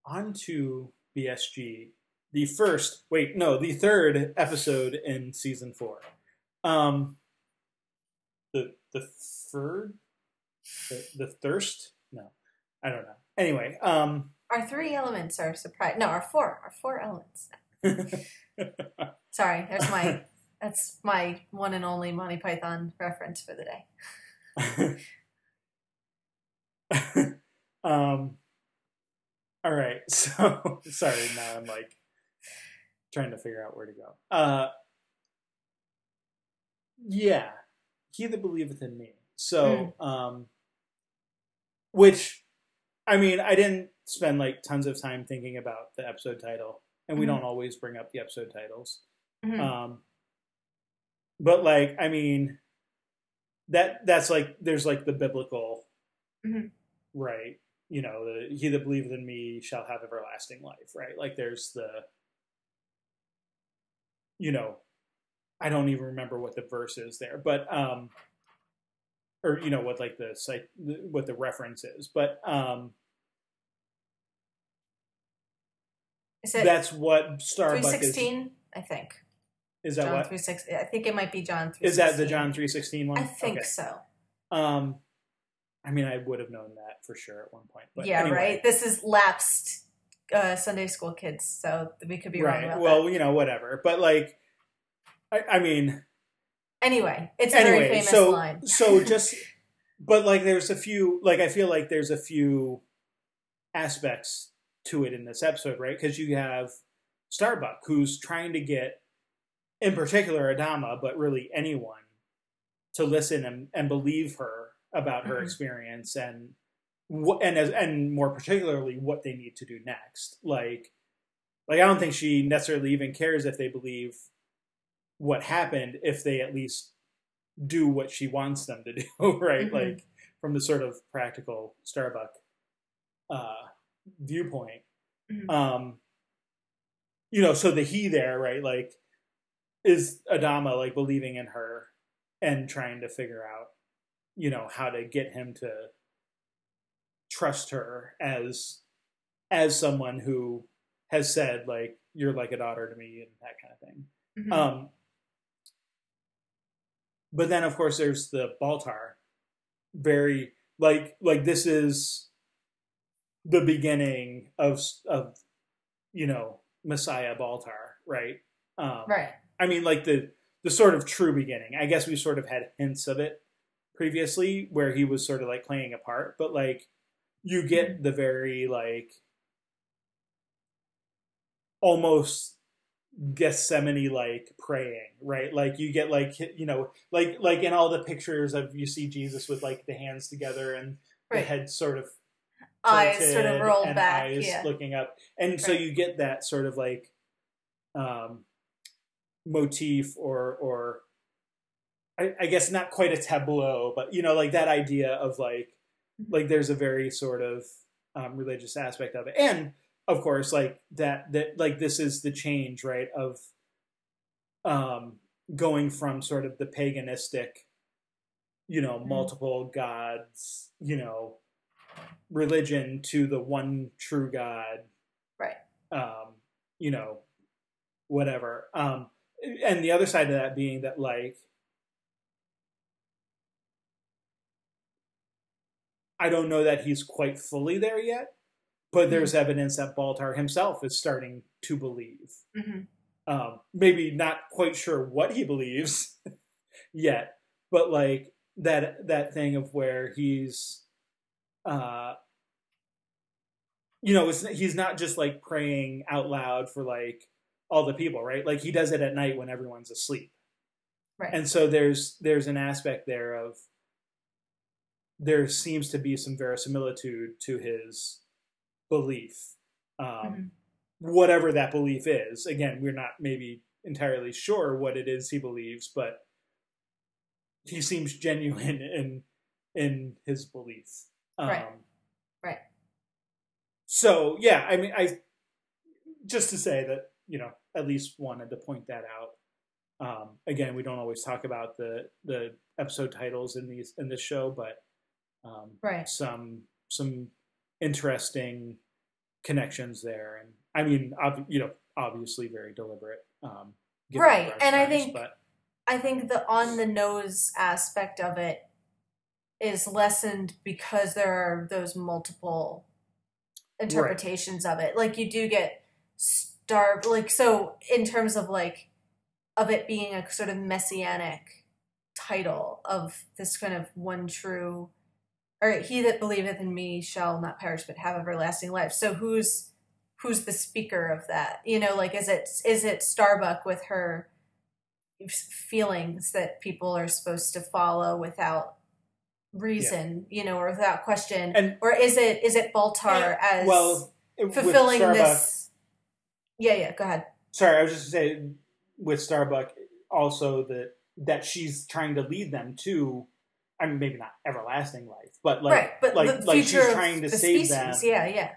on to B S G, the first, wait, no, the third episode in season four. Um, the, the third, the, the thirst? No, I don't know. Anyway. Um, our three elements are surprise. No, our four, our four elements. Sorry, that's my that's my one and only Monty Python reference for the day. um, all right, so sorry. Now I'm like trying to figure out where to go. Uh, yeah, He That Believeth in Me. So, mm. um, which I mean, I didn't spend like tons of time thinking about the episode title. And we mm-hmm. don't always bring up the episode titles. Mm-hmm. Um, but, like, I mean, that that's, like, there's, like, the biblical, mm-hmm. right? You know, the, he that believeth in me shall have everlasting life, right? Like, there's the, you know, I don't even remember what the verse is there, but, um, or, you know, what like the site, what the reference is, but, um, is it that's what Starbuck three sixteen, is. I think. Is that John what? three sixteen, I think it might be John three sixteen. Is that the John three sixteen one? I think okay. so. Um, I mean, I would have known that for sure at one point. But yeah, anyway. Right. This is lapsed uh, Sunday school kids, so we could be right. wrong about well, that. You know, whatever. But like, I, I mean. Anyway, it's a anyway, very famous so, line. So just, but like there's a few, like I feel like there's a few aspects to it in this episode, right? Because you have Starbuck, who's trying to get, in particular, Adama, but really anyone, to listen and, and believe her about her mm-hmm. experience and what, and as, and more particularly what they need to do next. Like, like I don't think she necessarily even cares if they believe what happened, if they at least do what she wants them to do, right? Mm-hmm. Like from the sort of practical Starbuck uh, viewpoint, mm-hmm. um, you know. So the he there, right? Like, is Adama like believing in her and trying to figure out, you know, how to get him to trust her as as someone who has said, like, you're like a daughter to me and that kind of thing. Mm-hmm. Um, but then, of course, there's the Baltar. Very, like, like this is the beginning of, of you know, Messiah Baltar, right? Um, right. I mean, like, the, the sort of true beginning. I guess we sort of had hints of it previously where he was sort of like playing a part, but like you get the very like almost Gethsemane like praying, right? Like you get like, you know, like like in all the pictures of you see Jesus with like the hands together and right. the head sort of eyes sort of rolled back, eyes yeah. looking up, and right. so you get that sort of like um motif or or I, I guess not quite a tableau, but, you know, like that idea of like, like there's a very sort of um, religious aspect of it. And of course, like that, that like this is the change, right, of um, going from sort of the paganistic, you know, multiple gods, you know, religion to the one true God. Right. Um, you know, whatever. Um, and the other side of that being that like, I don't know that he's quite fully there yet, but there's mm-hmm. evidence that Baltar himself is starting to believe. Mm-hmm. Um, maybe not quite sure what he believes yet, but like that that thing of where he's, uh, you know, it's, he's not just like praying out loud for like all the people, right? Like he does it at night when everyone's asleep. Right. And so there's there's an aspect there of, there seems to be some verisimilitude to his belief, um, mm-hmm. whatever that belief is. Again, we're not maybe entirely sure what it is he believes, but he seems genuine in in his belief. Um, right. Right. So yeah, I mean, I just to say that, you know, at least wanted to point that out. Um, again, we don't always talk about the the episode titles in these in this show, but. Um, right. Some some interesting connections there, and I mean, ob- you know, obviously very deliberate. Um, right, and I think but. I think the on the nose aspect of it is lessened because there are those multiple interpretations right. of it. Like you do get star like so in terms of like of it being a sort of messianic title of this kind of one true. Or he that believeth in me shall not perish but have everlasting life. So who's who's the speaker of that? You know, like is it is it Starbuck with her feelings that people are supposed to follow without reason, yeah. you know, or without question, and, or is it is it Baltar yeah, as well, fulfilling Starbuck, this? Yeah, yeah. Go ahead. Sorry, I was just saying with Starbuck also that that she's trying to lead them to. I mean, maybe not everlasting life, but like, right, but like, like she's trying to the save species. Them, yeah, yeah,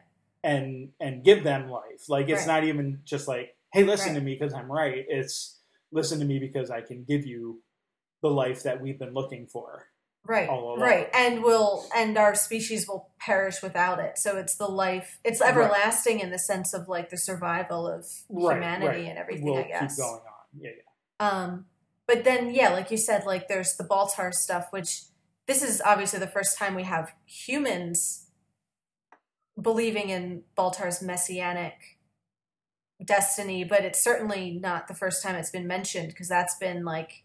and and give them life. Like, it's right. not even just like, hey, listen right. to me because I'm right. It's listen to me because I can give you the life that we've been looking for. Right, right. And we'll, and our species will perish without it. So it's the life, it's everlasting right. in the sense of like the survival of right, humanity right. and everything, we'll I guess. Keep going on. Yeah, yeah. Um, but then, yeah, like you said, like there's the Baltar stuff, which this is obviously the first time we have humans believing in Baltar's messianic destiny, but it's certainly not the first time it's been mentioned because that's been like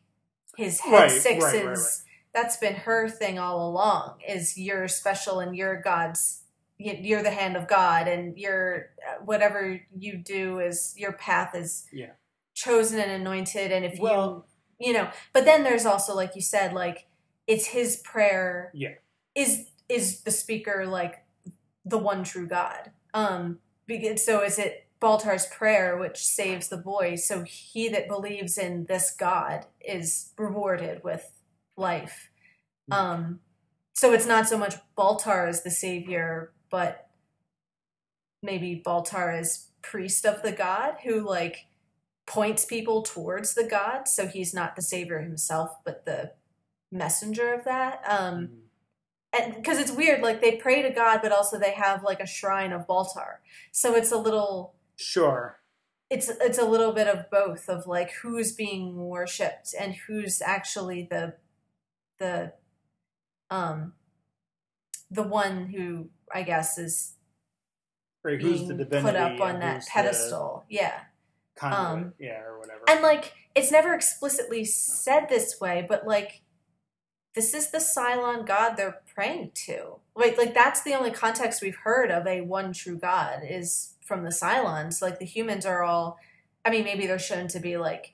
his head right, sixes. Right, right, right. That's been her thing all along, is you're special and you're God's, you're the hand of God and you're, whatever you do is, your path is yeah. chosen and anointed. And if well, you, you know, but then there's also, like you said, like it's his prayer. Yeah. Is, is the speaker like the one true God? Um, so is it Baltar's prayer, which saves the boy? So he that believes in this God is rewarded with life. Um, so it's not so much Baltar as the savior, but maybe Baltar is priest of the god who like points people towards the god. So he's not the savior himself, but the messenger of that. Um, mm-hmm. And cause it's weird. Like they pray to God, but also they have like a shrine of Baltar. So it's a little, sure. It's, it's a little bit of both of like who's being worshipped and who's actually the, the um the one who I guess is right, who's being the divinity put up on that pedestal. Yeah. Conduit, um, yeah, or whatever. And like it's never explicitly said this way, but like this is the Cylon God they're praying to. Like like that's the only context we've heard of a one true God is from the Cylons. Like the humans are all, I mean maybe they're shown to be like,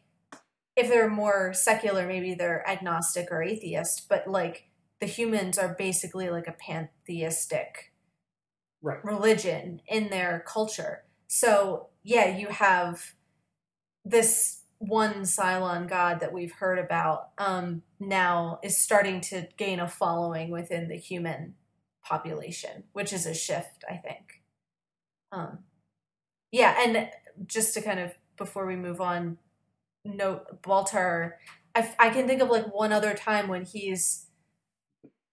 if they're more secular, maybe they're agnostic or atheist, but like the humans are basically like a pantheistic right. religion in their culture. So yeah, you have this one Cylon god that we've heard about um, now is starting to gain a following within the human population, which is a shift, I think. Um, yeah. And just to kind of, before we move on, note Baltar, I, I can think of like one other time when he's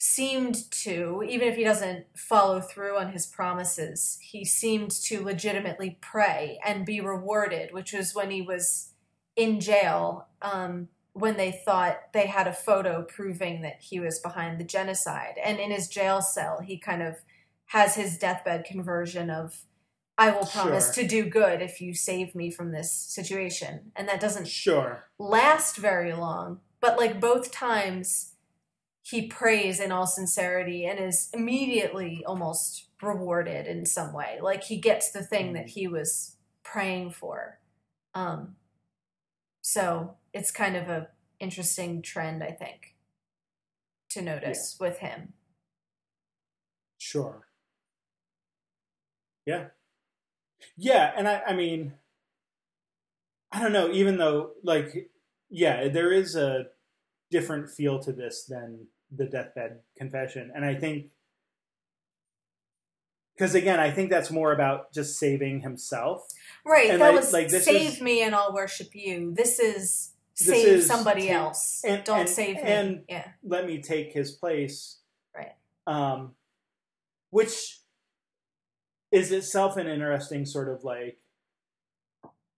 seemed to, even if he doesn't follow through on his promises, he seemed to legitimately pray and be rewarded, which was when he was in jail, um, when they thought they had a photo proving that he was behind the genocide. And in his jail cell, he kind of has his deathbed conversion of, I will promise sure. to do good if you save me from this situation. And that doesn't sure. last very long. But like both times he prays in all sincerity and is immediately almost rewarded in some way. Like he gets the thing that he was praying for. Um, so it's kind of a interesting trend, I think, to notice yeah. with him. Sure. Yeah. Yeah, and I, I mean, I don't know, even though, like, yeah, there is a different feel to this than the deathbed confession. And I think, because again, I think that's more about just saving himself. Right, and that I, was, like, this save is, me and I'll worship you. This is this save is somebody take, else. And, Don't and, save and me. And yeah. let me take his place. Right. Um, which... is itself an interesting sort of like,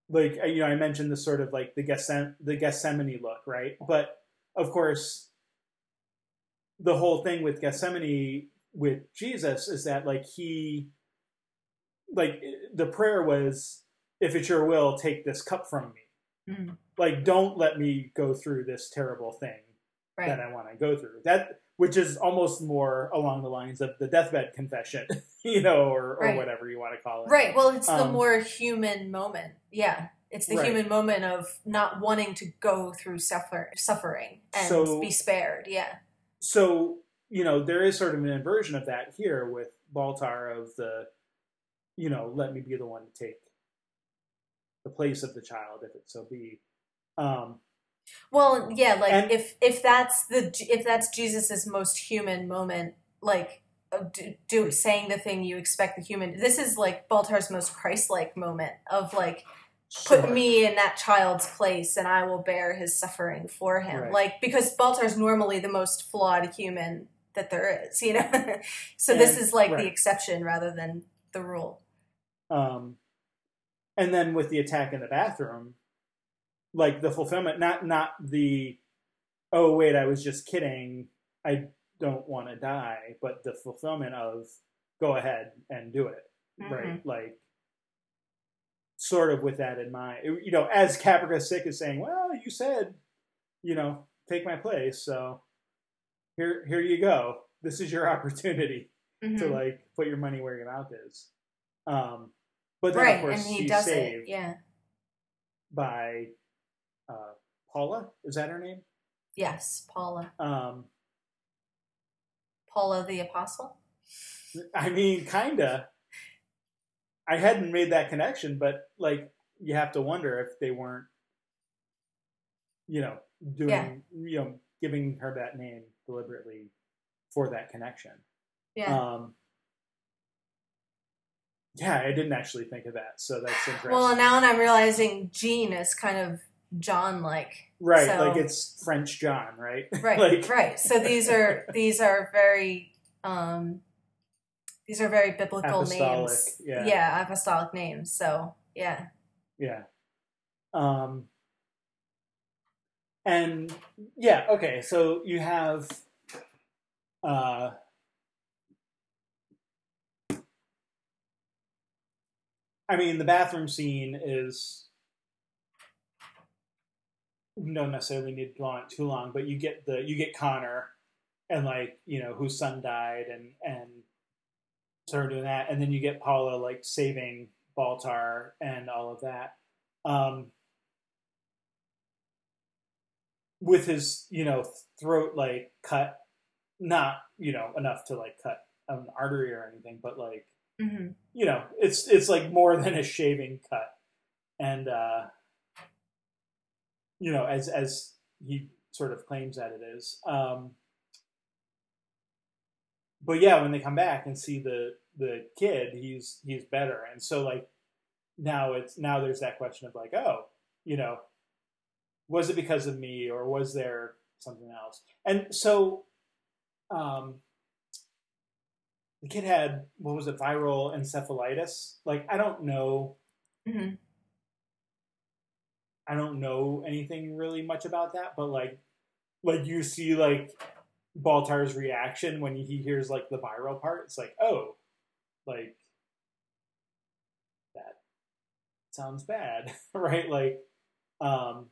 like, you know, I mentioned the sort of like the Gethsemane, the Gethsemane look, right? But of course, the whole thing with Gethsemane with Jesus is that like he, like the prayer was, if it's your will, take this cup from me. Mm. Like, don't let me go through this terrible thing right. that I want to go through. That which is almost more along the lines of the deathbed confession, you know, or, or right. whatever you want to call it. Right. Well, it's um, the more human moment. Yeah. It's the right. human moment of not wanting to go through suffer- suffering and so, be spared. Yeah. So, you know, there is sort of an inversion of that here with Baltar of the, you know, let me be the one to take the place of the child, if it so be. Um, Well, yeah, like and, if if that's the if that's Jesus's most human moment, like do, do saying the thing you expect the human. This is like Baltar's most Christ-like moment of like Sure. Put me in that child's place and I will bear his suffering for him. Right. Like, because Baltar's normally the most flawed human that there is, you know? So and, this is like right. the exception rather than the rule. Um, and then with the attack in the bathroom, like the fulfillment, not, not the, oh wait, I was just kidding. I don't want to die, but the fulfillment of go ahead and do it. Mm-hmm. Right. Like, sort of with that in mind, you know, as Caprica Six is saying, well, you said, you know, take my place. So here, here you go. This is your opportunity mm-hmm. to like put your money where your mouth is. Um, but then right. of course and he does saved it. Yeah. by, uh, Paula. Is that her name? Yes. Paula. Um, Paula the Apostle. I mean, kinda. I hadn't made that connection, but like you have to wonder if they weren't, you know, doing, yeah. you know, giving her that name deliberately for that connection. Yeah. Um, yeah, I didn't actually think of that, so that's interesting. Well, now I'm realizing Jean is kind of John-like, right? So, like it's French John, right? Right, like, right. So these are these are very. Um, These are very biblical apostolic, names. Yeah. yeah, apostolic names. So, yeah. Yeah. Um, and, yeah, okay. So you have uh, I mean, the bathroom scene is you don't necessarily need to go on too long, but you get the you get Connor and, like, you know, whose son died and, and her doing that, and then you get Paula like saving Baltar and all of that um with his you know throat like cut, not you know enough to like cut an artery or anything, but like mm-hmm. you know it's it's like more than a shaving cut, and uh you know as as he sort of claims that it is. um But yeah, when they come back and see the, the kid, he's he's better, and so like now it's now there's that question of like, oh, you know, was it because of me or was there something else? And so, um, the kid had what was it, viral encephalitis? Like I don't know, mm-hmm. I don't know anything really much about that, but like like you see like. Baltar's reaction when he hears like the viral part, it's like, oh, like that sounds bad, right? Like, um,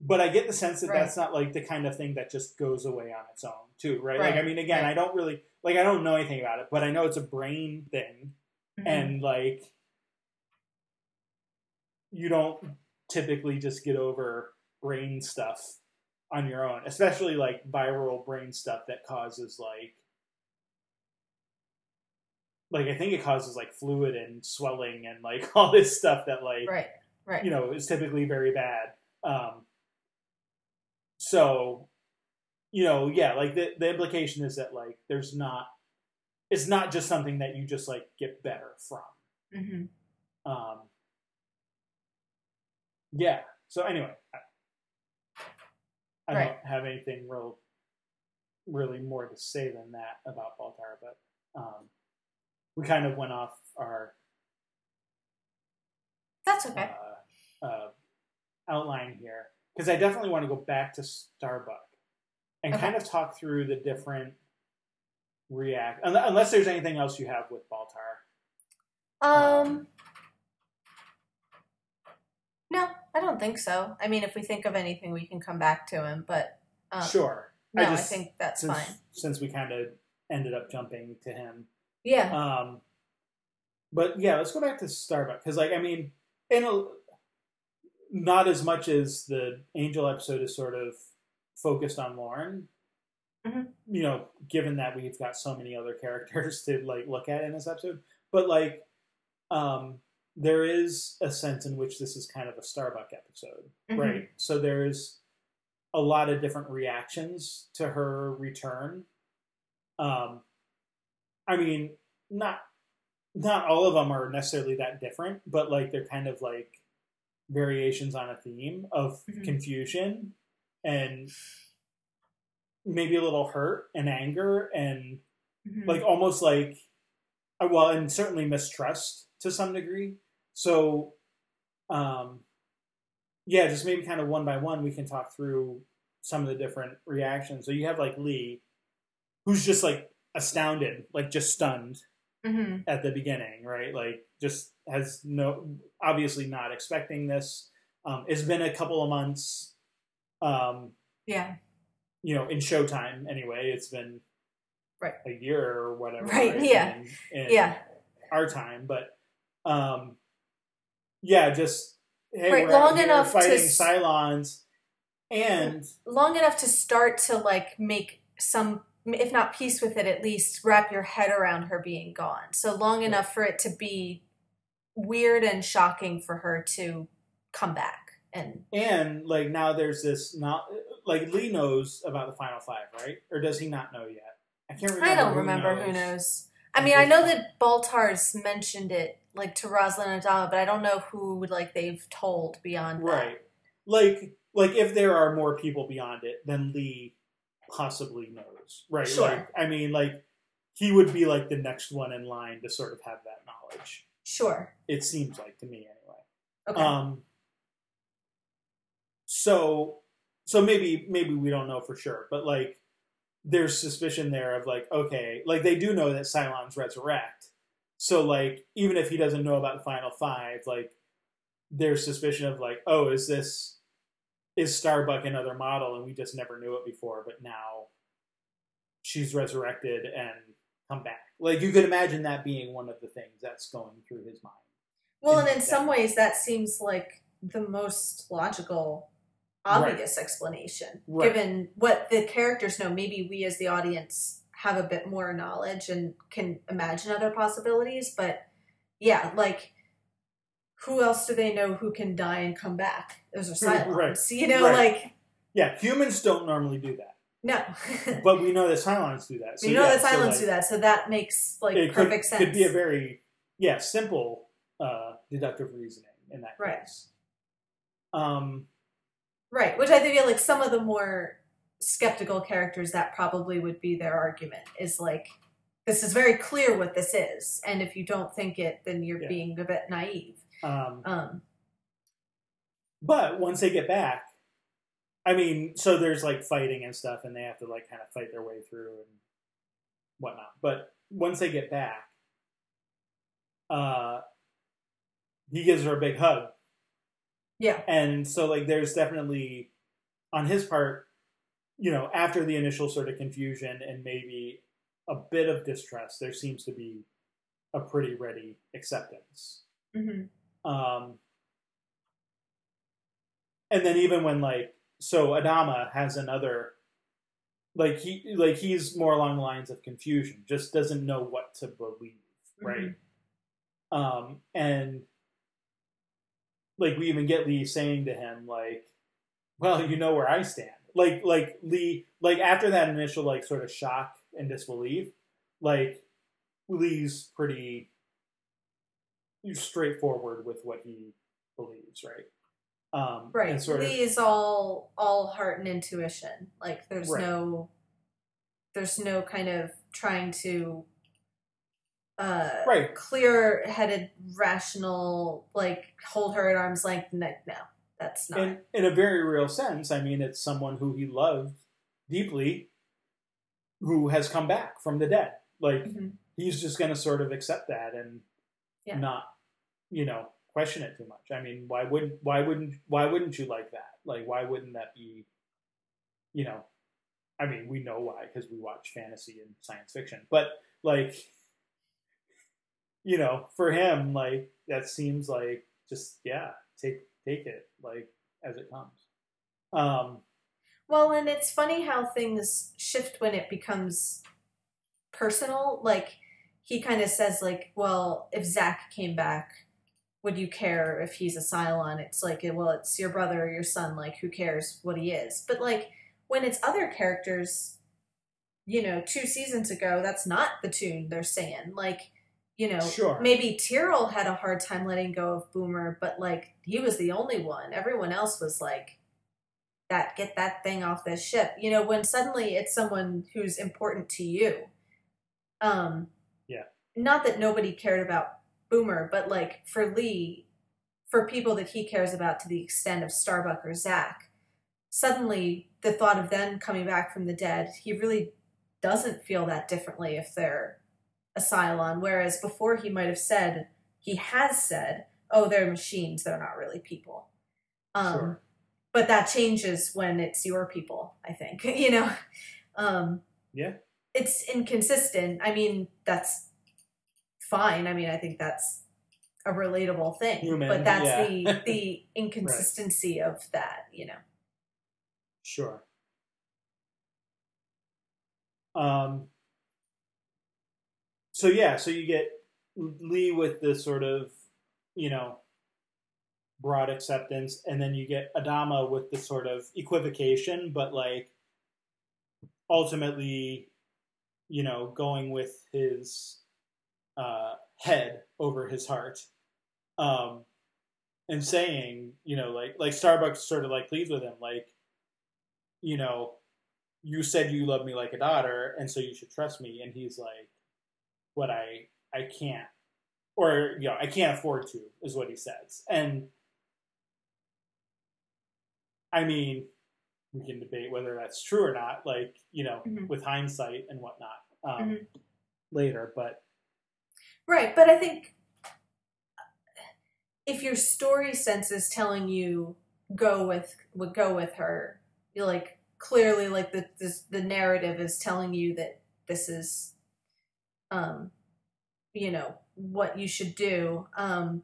but I get the sense that right. that's not like the kind of thing that just goes away on its own, too, right? right. Like, I mean, again, right. I don't really like, I don't know anything about it, but I know it's a brain thing, mm-hmm. and like, you don't typically just get over brain stuff on your own, especially like viral brain stuff that causes like, like I think it causes like fluid and swelling and like all this stuff that like, right, right. you know, is typically very bad. Um, so, you know, yeah, like the, the implication is that like, there's not, it's not just something that you just like get better from. Mm-hmm. Um, yeah. So anyway, I, I right. don't have anything real, really more to say than that about Baltar, but um, we kind of went off our that's okay uh, uh, outline here because I definitely want to go back to Starbuck and okay. kind of talk through the different react. Unless there's anything else you have with Baltar. Um, um, no. I don't think so. I mean, if we think of anything, we can come back to him, but... Um, sure. No, I, just, I think that's since, fine. Since we kind of ended up jumping to him. Yeah. Um, but, yeah, let's go back to Starbuck. Because, like, I mean, in a, not as much as the Angel episode is sort of focused on Lorne, mm-hmm. you know, given that we've got so many other characters to, like, look at in this episode. But, like... um. There is a sense in which this is kind of a Starbuck episode, mm-hmm. right? So there's a lot of different reactions to her return. Um, I mean, not not all of them are necessarily that different, but like they're kind of like variations on a theme of mm-hmm. confusion and maybe a little hurt and anger and mm-hmm. like almost like, well, and certainly mistrust to some degree. So, um, yeah, just maybe kind of one by one, we can talk through some of the different reactions. So you have like Lee, who's just like astounded, like just stunned mm-hmm. at the beginning, right? Like just has no, obviously not expecting this. Um, it's been a couple of months. Um, yeah. You know, in Showtime anyway, it's been right. a year or whatever. Right, right? yeah. In, in yeah. our time, but um, yeah, just, hey, right. we're long out enough here fighting to Cylons and... Long enough to start to like make some, if not peace with it, at least wrap your head around her being gone. So long right. enough for it to be weird and shocking for her to come back. And, and like now there's this... not. Like, Lee knows about the Final Five, right? Or does he not know yet? I can't remember. I don't who remember knows. who knows. I mean, I know that Baltar's mentioned it, like, to Roslin and Adama, but I don't know who, like, they've told beyond right. that. Right. Like, like, if there are more people beyond it, then Lee possibly knows, right? Sure. Like, I mean, like, he would be, like, the next one in line to sort of have that knowledge. Sure. It seems like, to me, anyway. Okay. Um, so... So maybe maybe we don't know for sure, but like there's suspicion there of like, okay, like they do know that Cylons resurrect. So like even if he doesn't know about the Final Five, like there's suspicion of like, oh, is this is Starbuck another model and we just never knew it before, but now she's resurrected and come back. Like you could imagine that being one of the things that's going through his mind. Well, and in some ways that seems like the most logical obvious right. explanation right. given what the characters know. Maybe we as the audience have a bit more knowledge and can imagine other possibilities, but yeah, like who else do they know who can die and come back? Those are Cylons, right. you know right. like yeah humans don't normally do that. No. But we know that Cylons do that, so we know yeah, that Cylons so like, do that, so that makes like it perfect could, sense. Could be a very yeah simple uh deductive reasoning in that right. case. um Right, which I feel like some of the more skeptical characters, that probably would be their argument, is like, this is very clear what this is, and if you don't think it, then you're yeah. being a bit naive. Um, um, but once they get back, I mean, so there's like fighting and stuff, and they have to like kind of fight their way through and whatnot. But once they get back, uh, he gives her a big hug. Yeah. And so, like, there's definitely, on his part, you know, after the initial sort of confusion and maybe a bit of distrust, there seems to be a pretty ready acceptance. Mm-hmm. Um, and then even when, like, so Adama has another, like, he like he's more along the lines of confusion, just doesn't know what to believe, right? Mm-hmm. Um, and... Like, we even get Lee saying to him, like, well, you know where I stand. Like, like Lee, like, after that initial, like, sort of shock and disbelief, like, Lee's pretty straightforward with what he believes, right? Um, right. And sort Lee of, is all, all heart and intuition. Like, there's right. no, there's no kind of trying to Uh, right. clear-headed, rational, like, hold her at arm's length. No, no that's not. In, in a very real sense, I mean, it's someone who he loved deeply who has come back from the dead. Like, mm-hmm. he's just going to sort of accept that and yeah. not, you know, question it too much. I mean, why wouldn't, why wouldn't, why wouldn't you like that? Like, why wouldn't that be, you know, I mean, we know why, because we watch fantasy and science fiction, but, like... You know, for him, like, that seems like just, yeah, take take it, like, as it comes. Um, well, and it's funny how things shift when it becomes personal. Like, he kind of says, like, well, if Zack came back, would you care if he's a Cylon? It's like, well, it's your brother or your son. Like, who cares what he is? But, like, when it's other characters, you know, two seasons ago, that's not the tune they're saying. Like... you know, sure. Maybe Tyrol had a hard time letting go of Boomer, but like he was the only one. Everyone else was like, that get that thing off this ship. You know, when suddenly it's someone who's important to you. Um, yeah. Not that nobody cared about Boomer, but like for Lee, for people that he cares about to the extent of Starbuck or Zack, suddenly the thought of them coming back from the dead, he really doesn't feel that differently if they're a Cylon, whereas before he might have said, he has said, oh, they're machines, they're not really people. Um, sure. But that changes when it's your people, I think, you know? Um, yeah. It's inconsistent. I mean, that's fine. I mean, I think that's a relatable thing. Human, but that's yeah. the, the inconsistency right. of that, you know? Sure. Um. So, yeah, so you get Lee with this sort of, you know, broad acceptance, and then you get Adama with this sort of equivocation, but, like, ultimately, you know, going with his uh, head over his heart, um, and saying, you know, like, like Starbuck sort of, like, pleads with him, like, you know, you said you love me like a daughter, and so you should trust me, and he's like, what I I can't, or, you know, I can't afford to, is what he says. And, I mean, we can debate whether that's true or not, like, you know, mm-hmm. with hindsight and whatnot um, mm-hmm. later, but. Right, but I think if your story sense is telling you go with, go with her, you're like, clearly, like, the this, the narrative is telling you that this is... Um, you know, what you should do. Um,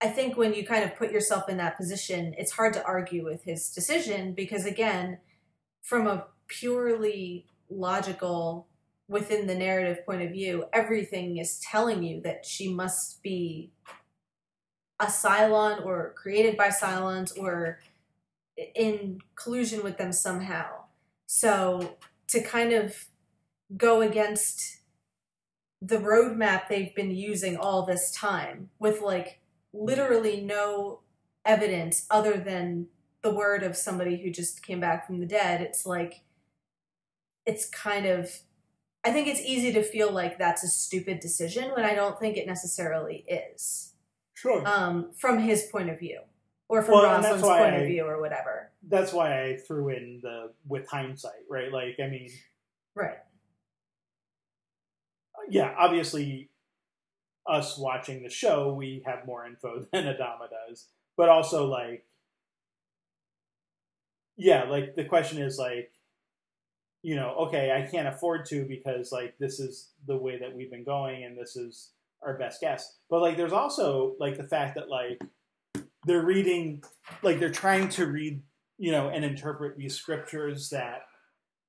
I think when you kind of put yourself in that position, it's hard to argue with his decision because, again, from a purely logical, within the narrative point of view, everything is telling you that she must be a Cylon or created by Cylons or in collusion with them somehow. So to kind of go against the roadmap they've been using all this time with like literally no evidence other than the word of somebody who just came back from the dead. It's like, it's kind of, I think it's easy to feel like that's a stupid decision when I don't think it necessarily is. Sure. Um, from his point of view or from well, Roslin's point I, of view or whatever. That's why I threw in the, with hindsight, right? Like, I mean. Right. Yeah, obviously, us watching the show, we have more info than Adama does. But also, like, yeah, like, the question is, like, you know, okay, I can't afford to because, like, this is the way that we've been going and this is our best guess. But, like, there's also, like, the fact that, like, they're reading, like, they're trying to read, you know, and interpret these scriptures that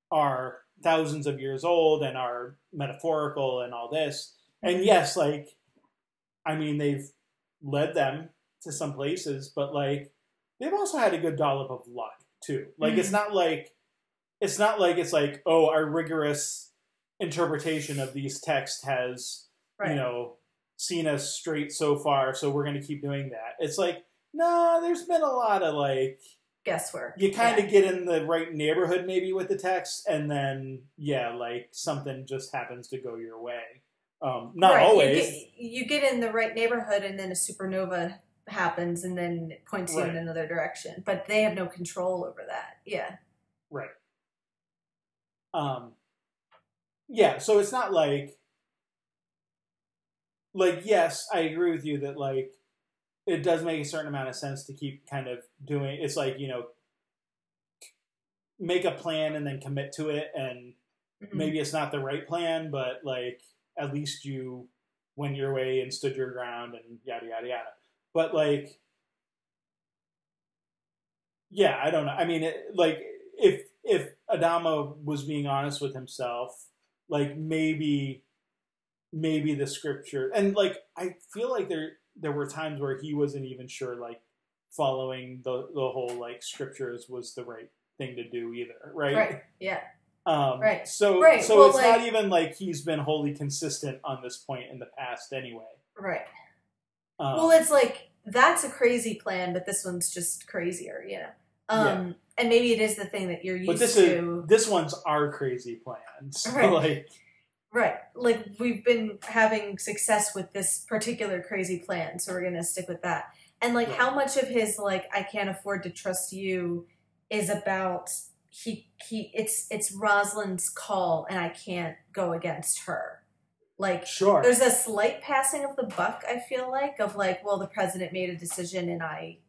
are thousands of years old and are metaphorical and all this. And yes, like, I mean, they've led them to some places, but like, they've also had a good dollop of luck too. Like, mm-hmm. it's not like, it's not like it's like, oh, our rigorous interpretation of these texts has, right. you know, seen us straight so far. So we're going to keep doing that. It's like, nah, there's been a lot of like, guesswork. You kind of yeah. get in the right neighborhood maybe with the text, and then yeah, like something just happens to go your way. Um, not right. always. You get, you get in the right neighborhood, and then a supernova happens, and then it points right. you in another direction. But they have no control over that. Yeah. Right. Um. Yeah. So it's not like, like yes, I agree with you that like. It does make a certain amount of sense to keep kind of doing, it's like, you know, make a plan and then commit to it. And mm-hmm. maybe it's not the right plan, but like, at least you went your way and stood your ground and yada, yada, yada. But like, yeah, I don't know. I mean, it, like if, if Adama was being honest with himself, like maybe, maybe the scripture, and like, I feel like there, there were times where he wasn't even sure, like, following the the whole, like, scriptures was the right thing to do either, right? Right, yeah. Um, right. So, right. so well, it's like, not even like he's been wholly consistent on this point in the past anyway. Right. Um, well, it's like, that's a crazy plan, but this one's just crazier, you know? Um, yeah. And maybe it is the thing that you're used but this to. Is, this one's our crazy plan. So right. Like, right. Like, we've been having success with this particular crazy plan, so we're going to stick with that. And, like, right. how much of his, like, I can't afford to trust you is about he, he, it's, it's Rosalind's call and I can't go against her. Like, sure. There's a slight passing of the buck, I feel like, of, like, well, the president made a decision and I,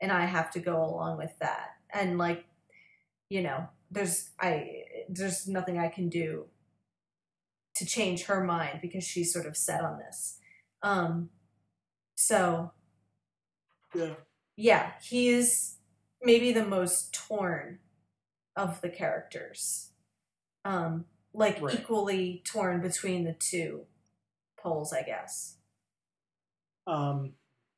and I have to go along with that. And, like, you know, there's, I, there's nothing I can do to change her mind because she's sort of set on this. Um, so... Yeah. Yeah, he's maybe the most torn of the characters. Um, like right. equally torn between the two poles, I guess. Um,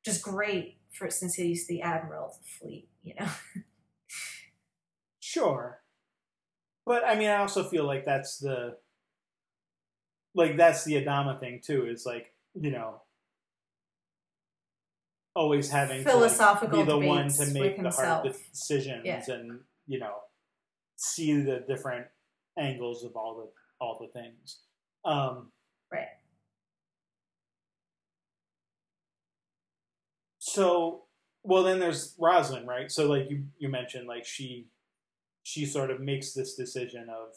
just great for since he's the admiral of the fleet, you know. Sure. But I mean, I also feel like that's the like that's the Adama thing too, is like, you know, always having philosophical to like be the one to make the hard decisions yeah. and, you know, see the different angles of all the all the things. Um, right. So, well, then there's Roslin, right? So, like you, you mentioned, like she she sort of makes this decision of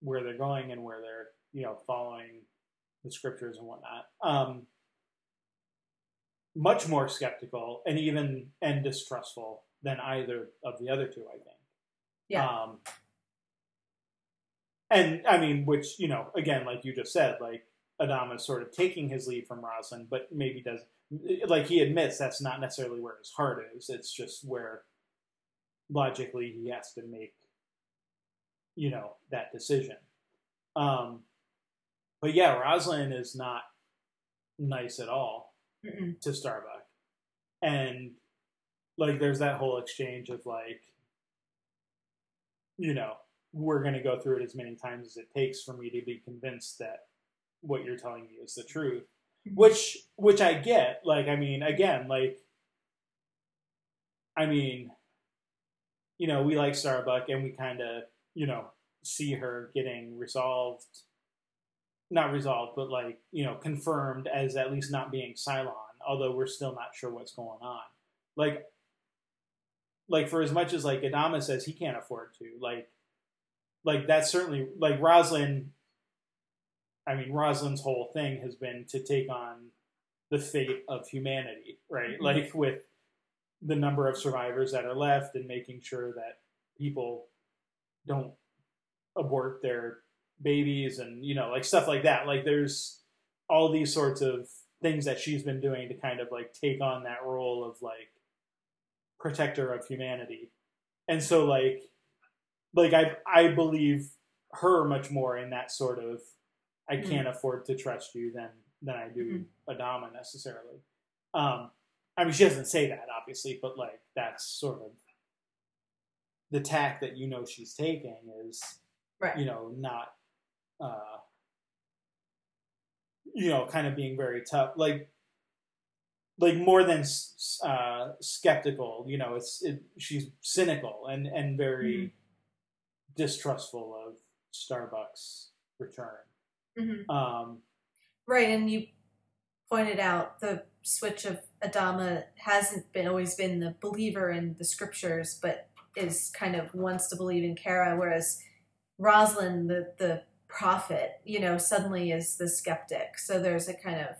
where they're going and where they're, you know, following the scriptures and whatnot. Um, much more skeptical and even and distrustful than either of the other two, I think. Yeah. Um, and I mean, which, you know, again, like you just said, like Adama is sort of taking his lead from Roslin, but maybe does like he admits that's not necessarily where his heart is. It's just where logically he has to make, you know, that decision. Um, but yeah, Roslin is not nice at all. Mm-mm. To Starbuck, and like there's that whole exchange of like, you know, we're going to go through it as many times as it takes for me to be convinced that what you're telling me is the truth, which which I get. Like, I mean, again, like, I mean, you know, we like Starbuck and we kind of, you know, see her getting resolved. Not resolved, but like, you know, confirmed as at least not being Cylon, although we're still not sure what's going on. Like, like for as much as like Adama says he can't afford to, like, like that's certainly like Roslin. I mean, Roslyn's whole thing has been to take on the fate of humanity, right? Mm-hmm. Like with the number of survivors that are left and making sure that people don't abort their babies and, you know, like stuff like that. Like there's all these sorts of things that she's been doing to kind of like take on that role of like protector of humanity. And so like, like I, I believe her much more in that sort of, I can't mm-hmm. afford to trust you than, than I do mm-hmm. Adama necessarily. Um, I mean, she doesn't say that obviously, but like, that's sort of the tack that, you know, she's taking is, right. you know, not, Uh, you know, kind of being very tough, like, like more than uh, skeptical. You know, it's it, she's cynical and and very mm-hmm. distrustful of Starbuck's return. Mm-hmm. Um, right, and you pointed out the switch of Adama hasn't been always been the believer in the scriptures, but is kind of wants to believe in Kara, whereas Roslin, the the prophet, you know, suddenly is the skeptic. So there's a kind of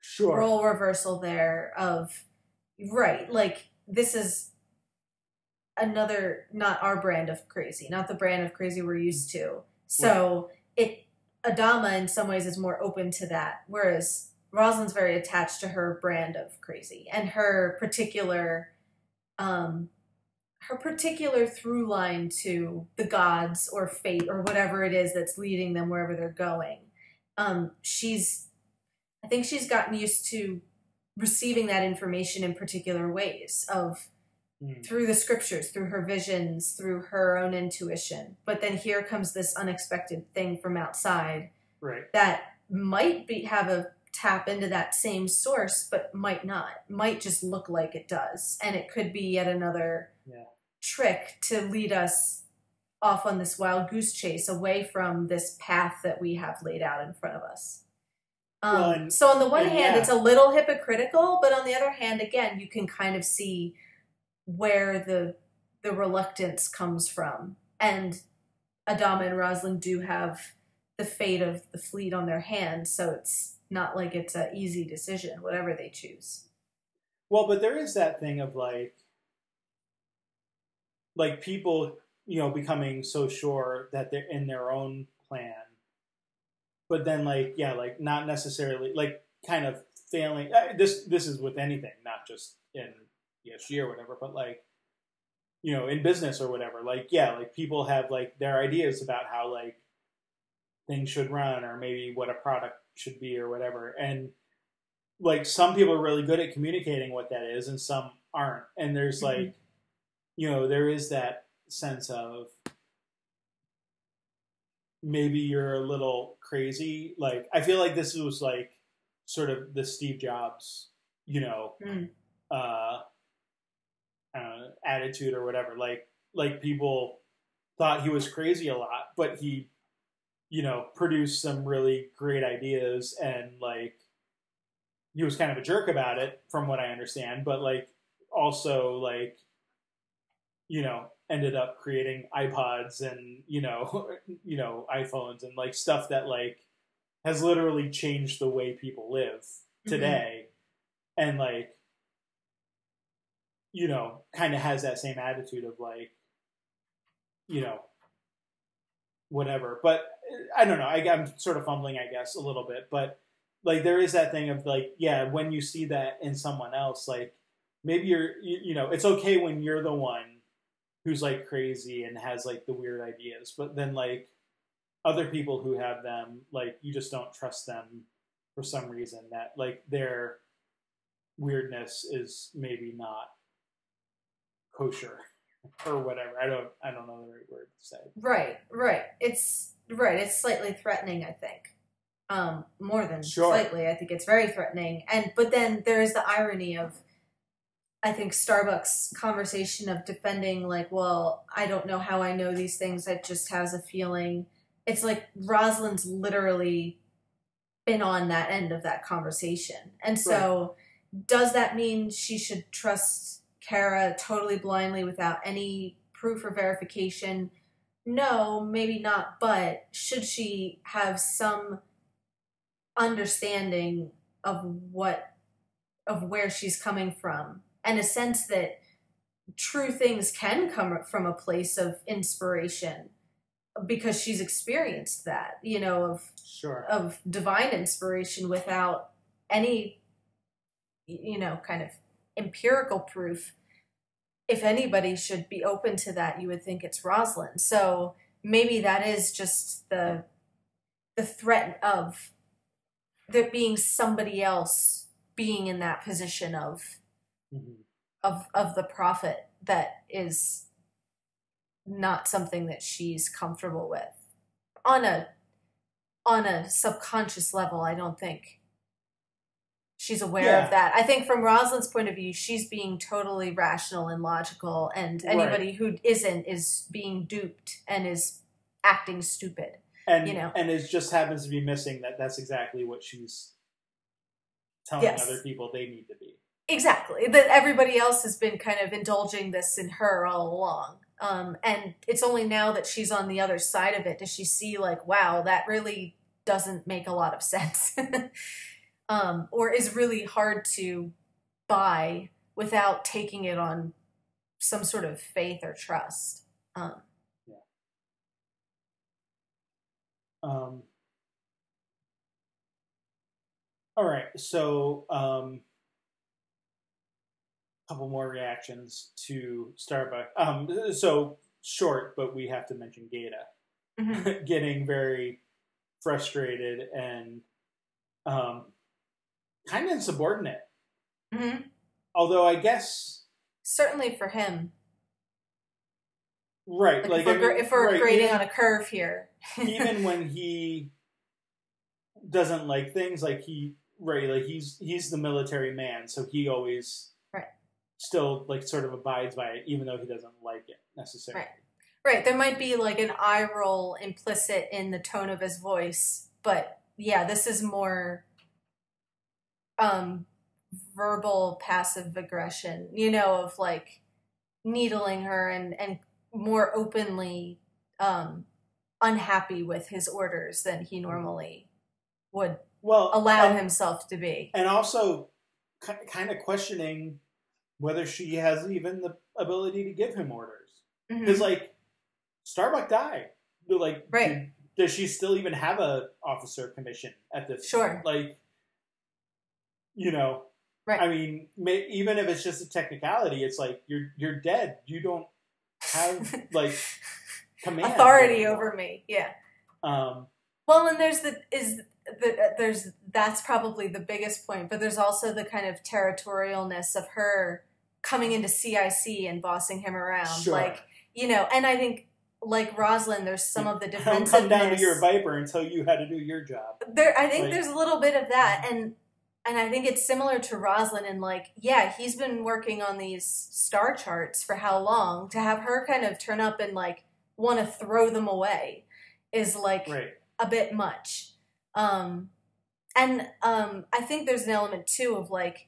sure. role reversal there of, right, like this is another, not our brand of crazy, not the brand of crazy we're used to. So right. it, Adama in some ways is more open to that, whereas Rosalind's very attached to her brand of crazy and her particular, um, her particular through line to the gods or fate or whatever it is that's leading them wherever they're going. Um, she's, I think she's gotten used to receiving that information in particular ways of mm. through the scriptures, through her visions, through her own intuition. But then here comes this unexpected thing from outside right. that might be have a tap into that same source, but might not. Might just look like it does. And it could be yet another yeah. trick to lead us off on this wild goose chase away from this path that we have laid out in front of us. Um, well, and, so on the one hand, yeah. it's a little hypocritical, but on the other hand, again, you can kind of see where the the reluctance comes from. And Adama and Roslin do have the fate of the fleet on their hands, so it's not like it's an easy decision, whatever they choose. Well, but there is that thing of like, like people, you know, becoming so sure that they're in their own plan. But then, like, yeah, like, not necessarily, like, kind of failing. This this is with anything, not just in E S G or whatever, but, like, you know, in business or whatever. Like, yeah, like, people have, like, their ideas about how, like, things should run or maybe what a product should be or whatever. And, like, some people are really good at communicating what that is and some aren't. And there's, mm-hmm. like, you know, there is that sense of maybe you're a little crazy. Like, I feel like this was like sort of the Steve Jobs, you know, mm. uh, I don't know, attitude or whatever. Like, like people thought he was crazy a lot, but he, you know, produced some really great ideas and like, he was kind of a jerk about it from what I understand, but like also like, you know, ended up creating iPods and, you know, you know, iPhones and like stuff that like has literally changed the way people live today. Mm-hmm. And like, you know, kind of has that same attitude of like, you know, whatever, but I don't know. I, I'm sort of fumbling, I guess, a little bit, but like, there is that thing of like, yeah, when you see that in someone else, like maybe you're, you, you know, it's okay when you're the one who's like crazy and has like the weird ideas, but then like other people who have them, like you just don't trust them for some reason that like their weirdness is maybe not kosher or whatever. I don't, I don't know the right word to say. Right. Right. It's right. It's slightly threatening, I think. Um, more than sure. slightly. I think it's very threatening. And, but then there is the irony of, I think Starbuck's conversation of defending, like, well, I don't know how I know these things. I just has a feeling. It's like Rosalind's literally been on that end of that conversation. And so right. does that mean she should trust Kara totally blindly without any proof or verification? No, maybe not. But should she have some understanding of what, of where she's coming from? And a sense that true things can come from a place of inspiration because she's experienced that, you know, of sure. of divine inspiration without any, you know, kind of empirical proof. If anybody should be open to that, you would think it's Roslin. So maybe that is just the the threat of there being somebody else being in that position of Mm-hmm. of of the prophet that is not something that she's comfortable with on a on a subconscious level. I don't think she's aware yeah. of that. I think from Rosalind's point of view, she's being totally rational and logical, and anybody right. who isn't is being duped and is acting stupid. And you know, and it just happens to be missing that that's exactly what she's telling yes. other people they need to be. Exactly. That everybody else has been kind of indulging this in her all along. Um, and it's only now that she's on the other side of it does she see like, wow, that really doesn't make a lot of sense. um, or is really hard to buy without taking it on some sort of faith or trust. Um, yeah. Um, all right. So, um, couple more reactions to Starbuck. Um, so short, but we have to mention Gaeta mm-hmm. getting very frustrated and um, kind of insubordinate. Mm-hmm. Although I guess Certainly for him. Right. Like, like if we're, if we're right, grading even, on a curve here. Even when he doesn't like things, like he, right, like he's, he's the military man, so he always right. still like sort of abides by it, even though he doesn't like it necessarily. Right. Right, there might be like an eye roll implicit in the tone of his voice, but yeah, this is more um, verbal passive aggression, you know, of like needling her and, and more openly um, unhappy with his orders than he normally would well, allow and, himself to be. And also kind of questioning whether she has even the ability to give him orders. Because mm-hmm. like, Starbuck died. Like, right. do, does she still even have a officer commission at this sure. point? Like, you know, right. I mean, may, even if it's just a technicality, it's like, you're you're dead. You don't have, like, command. Authority anymore. Over me, yeah. Um, well, and there's the, is the, there's, that's probably the biggest point, but there's also the kind of territorialness of her coming into C I C and bossing him around. Sure. Like, you know, and I think, like Roslin, there's some of the defensiveness. Don't come down to your viper and tell you how to do your job. There, I think like, there's a little bit of that, and and I think it's similar to Roslin in like, yeah, he's been working on these star charts for how long? To have her kind of turn up and like want to throw them away is like right. a bit much. Um, and um, I think there's an element too of like,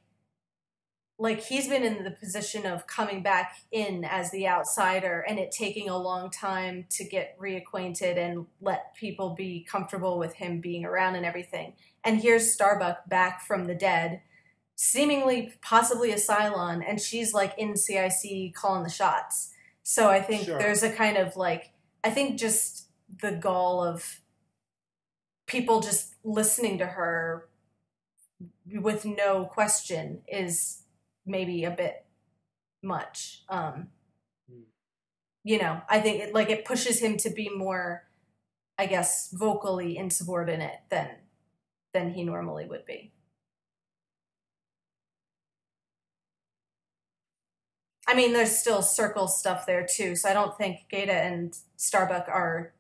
like he's been in the position of coming back in as the outsider and it taking a long time to get reacquainted and let people be comfortable with him being around and everything. And here's Starbuck back from the dead, seemingly possibly a Cylon, and she's like in C I C calling the shots. So I think sure. there's a kind of like, I think just the gall of people just listening to her with no question is maybe a bit much. Um, you know, I think it, like it pushes him to be more, I guess, vocally insubordinate than than he normally would be. I mean, there's still circle stuff there too, so I don't think Gaeta and Starbuck are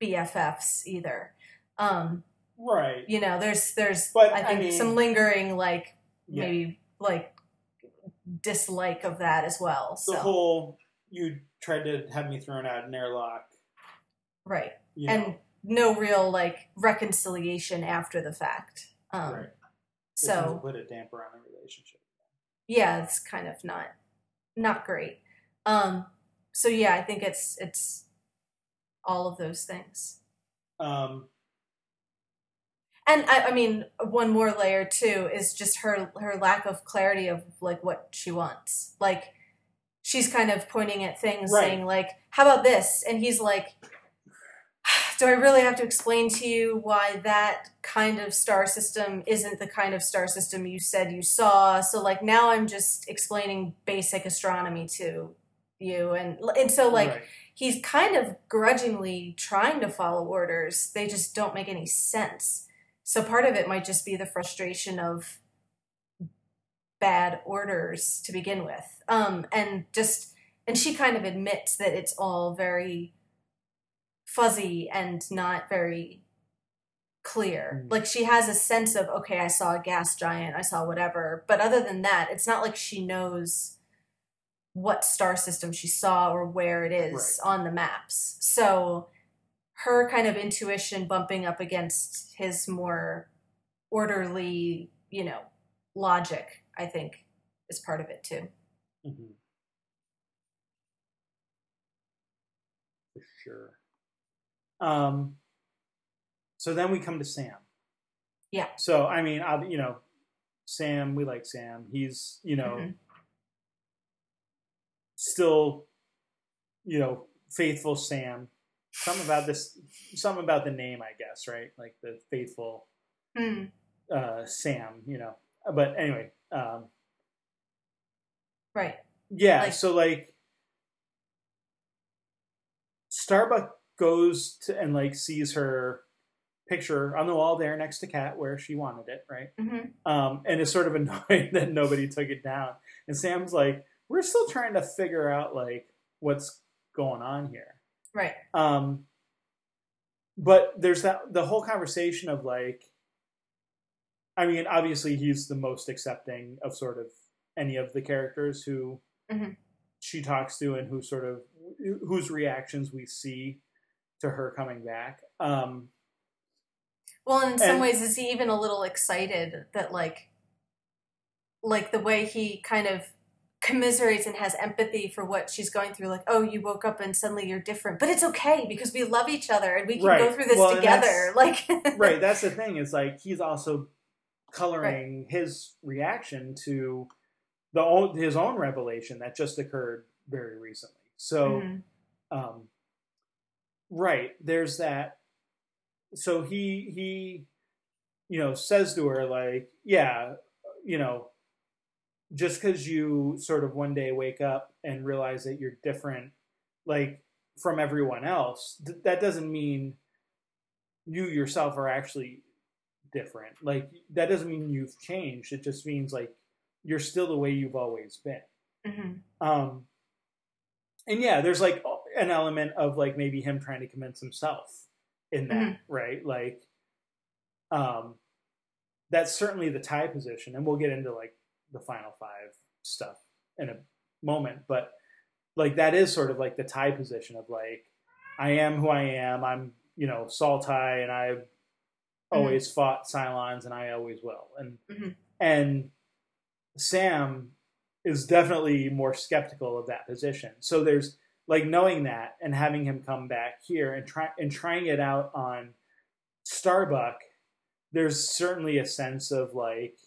B F Fs either. Um, right. You know, there's there's but, I think I mean, some lingering like yeah. maybe like dislike of that as well. So. The whole, you tried to have me thrown out an airlock. Right. You and know. No real, like, reconciliation after the fact. Um, right. So. Put a damper on a relationship. Yeah, it's kind of not, not great. Um, so, yeah, I think it's, it's all of those things. Um. And I, I mean, one more layer too is just her her lack of clarity of like what she wants. Like she's kind of pointing at things, right. saying like, "How about this?" And he's like, "Do I really have to explain to you why that kind of star system isn't the kind of star system you said you saw?" So like now I'm just explaining basic astronomy to you, and and so like. Right. He's kind of grudgingly trying to follow orders. They just don't make any sense. So part of it might just be the frustration of bad orders to begin with. Um, and just, and she kind of admits that it's all very fuzzy and not very clear. Mm-hmm. Like she has a sense of, okay, I saw a gas giant, I saw whatever. But other than that, it's not like she knows what star system she saw or where it is right. on the maps. So her kind of intuition bumping up against his more orderly, you know, logic, I think, is part of it too. Mm-hmm. For sure. Um, so then we come to Sam. Yeah. So, I mean, I, you know, Sam, we like Sam. He's, you know... Mm-hmm. Still, you know, faithful Sam. Something about this, something about the name, I guess, right? Like the faithful mm. uh, Sam, you know. But anyway, um, right? Yeah. Like, so like, Starbuck goes to and like sees her picture on the wall there next to Kat where she wanted it, right? Mm-hmm. Um, and is sort of annoyed that nobody took it down. And Sam's like, we're still trying to figure out like what's going on here. Right. Um, but there's that, the whole conversation of like, I mean, obviously he's the most accepting of sort of any of the characters who mm-hmm. she talks to and who sort of, whose reactions we see to her coming back. Um, well, and in some and, ways, is he even a little excited that like, like the way he kind of commiserates and has empathy for what she's going through. Like, oh, you woke up and suddenly you're different, but it's okay because we love each other and we can right. go through this well, together. Like, right. That's the thing. It's like, he's also coloring right. his reaction to the own, his own revelation that just occurred very recently. So, mm-hmm. um, right. There's that. So he, he, you know, says to her like, yeah, you know, just because you sort of one day wake up and realize that you're different, like, from everyone else, th- that doesn't mean you yourself are actually different. Like, that doesn't mean you've changed. It just means, like, you're still the way you've always been. Mm-hmm. Um, and, yeah, there's, like, an element of, like, maybe him trying to convince himself in that, mm-hmm. right? Like, um, that's certainly the tie position. And we'll get into, like, the final five stuff in a moment, but like that is sort of like the tie position of like, I am who I am, I'm, you know, Saltai, and I've mm-hmm. always fought Cylons and I always will. And mm-hmm. and Sam is definitely more skeptical of that position. So there's like knowing that and having him come back here and try and trying it out on Starbuck, there's certainly a sense of like,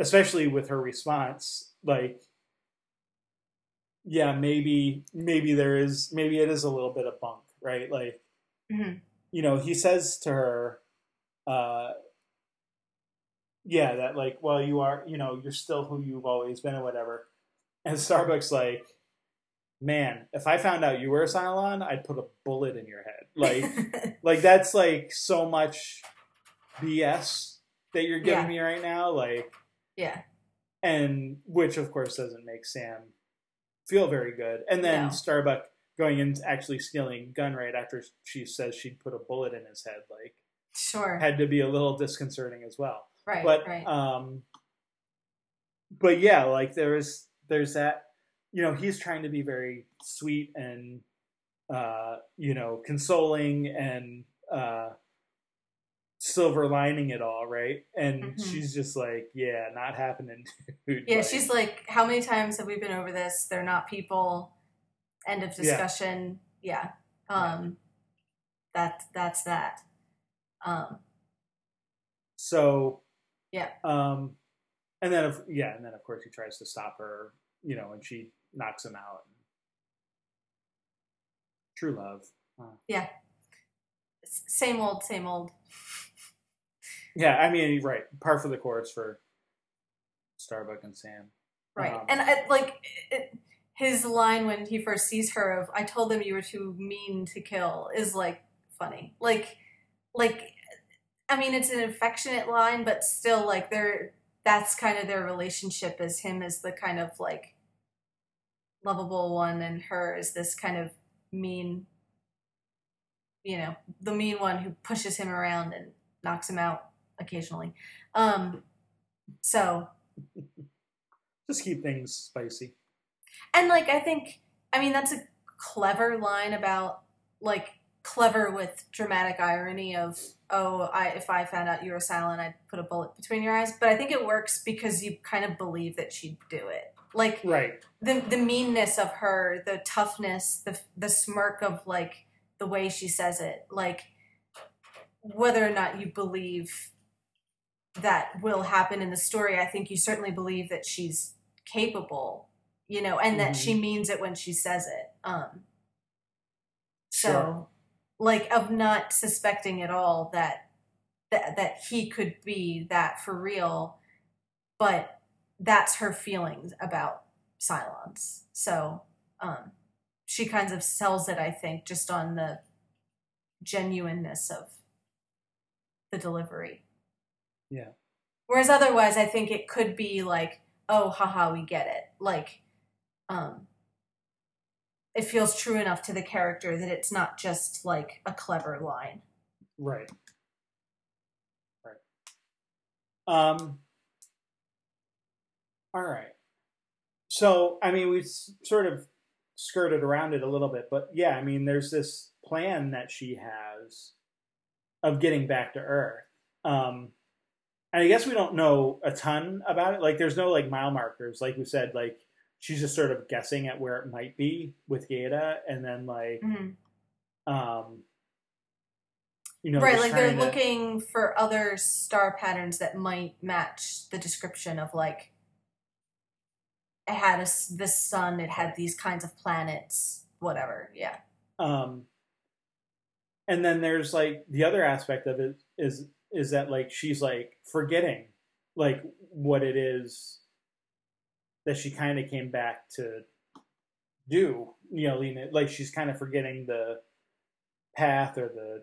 especially with her response, like, yeah, maybe, maybe there is, maybe it is a little bit of bunk, right? Like, mm-hmm. you know, he says to her, uh, yeah, that like, well, you are, you know, you're still who you've always been or whatever. And Starbuck's like, man, if I found out you were a Cylon, I'd put a bullet in your head. Like, like that's like so much B S that you're giving yeah. me right now. Like, yeah. And which, of course, doesn't make Sam feel very good. And then no. Starbuck going and actually stealing Gunn right after she says she'd put a bullet in his head, like, sure. had to be a little disconcerting as well. Right, but, right. Um, but yeah, like, there is, there's that, you know, he's trying to be very sweet and, uh, you know, consoling and uh, silver lining it all, right? And mm-hmm. she's just like, yeah, not happening, dude. Yeah, like, she's like, how many times have we been over this? They're not people. End of discussion. Yeah. yeah. Um that that's that. Um So yeah. Um and then if, yeah, and then of course he tries to stop her, you know, and she knocks him out. True love. Huh. Yeah. Same old, same old. Yeah, I mean, right. Par for the course for Starbuck and Sam. Right. Um, and, I, like, it, his line when he first sees her of, I told them you were too mean to kill, is, like, funny. Like, like, I mean, it's an affectionate line, but still, like, they're, that's kind of their relationship, is him as the kind of, like, lovable one and her is this kind of mean, you know, the mean one who pushes him around and knocks him out occasionally. Um, so. Just keep things spicy. And, like, I think, I mean, that's a clever line about, like, clever with dramatic irony of, oh, I if I found out you were silent, I'd put a bullet between your eyes. But I think it works because you kind of believe that she'd do it. Like, right. the the meanness of her, the toughness, the the smirk of, like, the way she says it, like, whether or not you believe that will happen in the story, I think you certainly believe that she's capable, you know, and that mm-hmm. she means it when she says it. Um, so sure. like of not suspecting at all that, that, that he could be that for real, but that's her feelings about Cylons. So, um, she kind of sells it, I think, just on the genuineness of the delivery. Yeah. Whereas otherwise, I think it could be like, oh, haha, we get it. Like, um, it feels true enough to the character that it's not just like a clever line. Right. Right. Um, all right. So, I mean, we've sort of skirted around it a little bit, but yeah, I mean, there's this plan that she has of getting back to Earth. Um, and I guess we don't know a ton about it. Like, there's no, like, mile markers. Like we said, like, she's just sort of guessing at where it might be with Gaeta, and then, like, mm-hmm. um, you know. Right, like, they're to... looking for other star patterns that might match the description of, like, it had a, this sun, it had these kinds of planets, whatever, yeah. Um, and then there's, like, the other aspect of it is... is that, like, she's, like, forgetting, like, what it is that she kind of came back to do, you know, Lena, like, she's kind of forgetting the path or the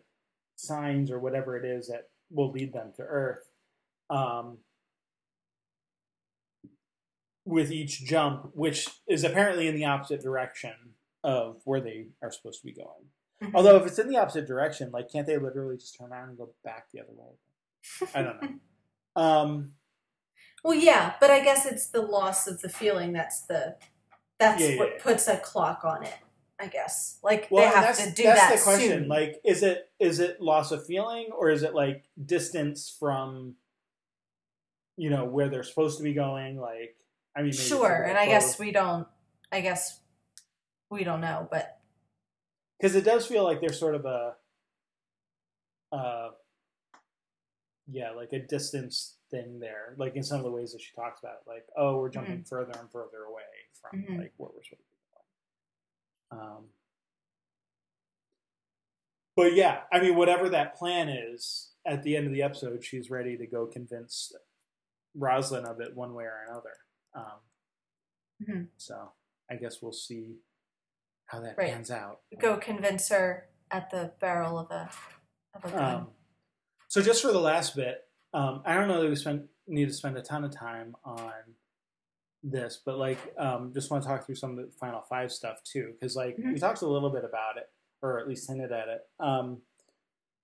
signs or whatever it is that will lead them to Earth. Um, with each jump, which is apparently in the opposite direction of where they are supposed to be going. Mm-hmm. Although if it's in the opposite direction, like, can't they literally just turn around and go back the other way? I don't know. Um, well, yeah, but I guess it's the loss of the feeling that's the that's yeah, what yeah, yeah. puts a clock on it. I guess like well, they have to do that's that. That's the question. Soon. Like, is it is it loss of feeling, or is it like distance from, you know, where they're supposed to be going? Like, I mean, maybe sure, and I both. guess we don't. I guess we don't know, but. Because it does feel like there's sort of a, uh, yeah, like a distance thing there. Like in some of the ways that she talks about it, like, oh, we're jumping mm-hmm. further and further away from mm-hmm. like what we're supposed to be doing. Um, but yeah, I mean, whatever that plan is, at the end of the episode, she's ready to go convince Roslin of it one way or another. Um, mm-hmm. So I guess we'll see. How that right. pans out. Go convince her at the barrel of a of a gun. Um, so just for the last bit, um, I don't know that we spend, need to spend a ton of time on this, but like, um, just want to talk through some of the Final Five stuff too, because like mm-hmm. we talked a little bit about it, or at least hinted at it. Um,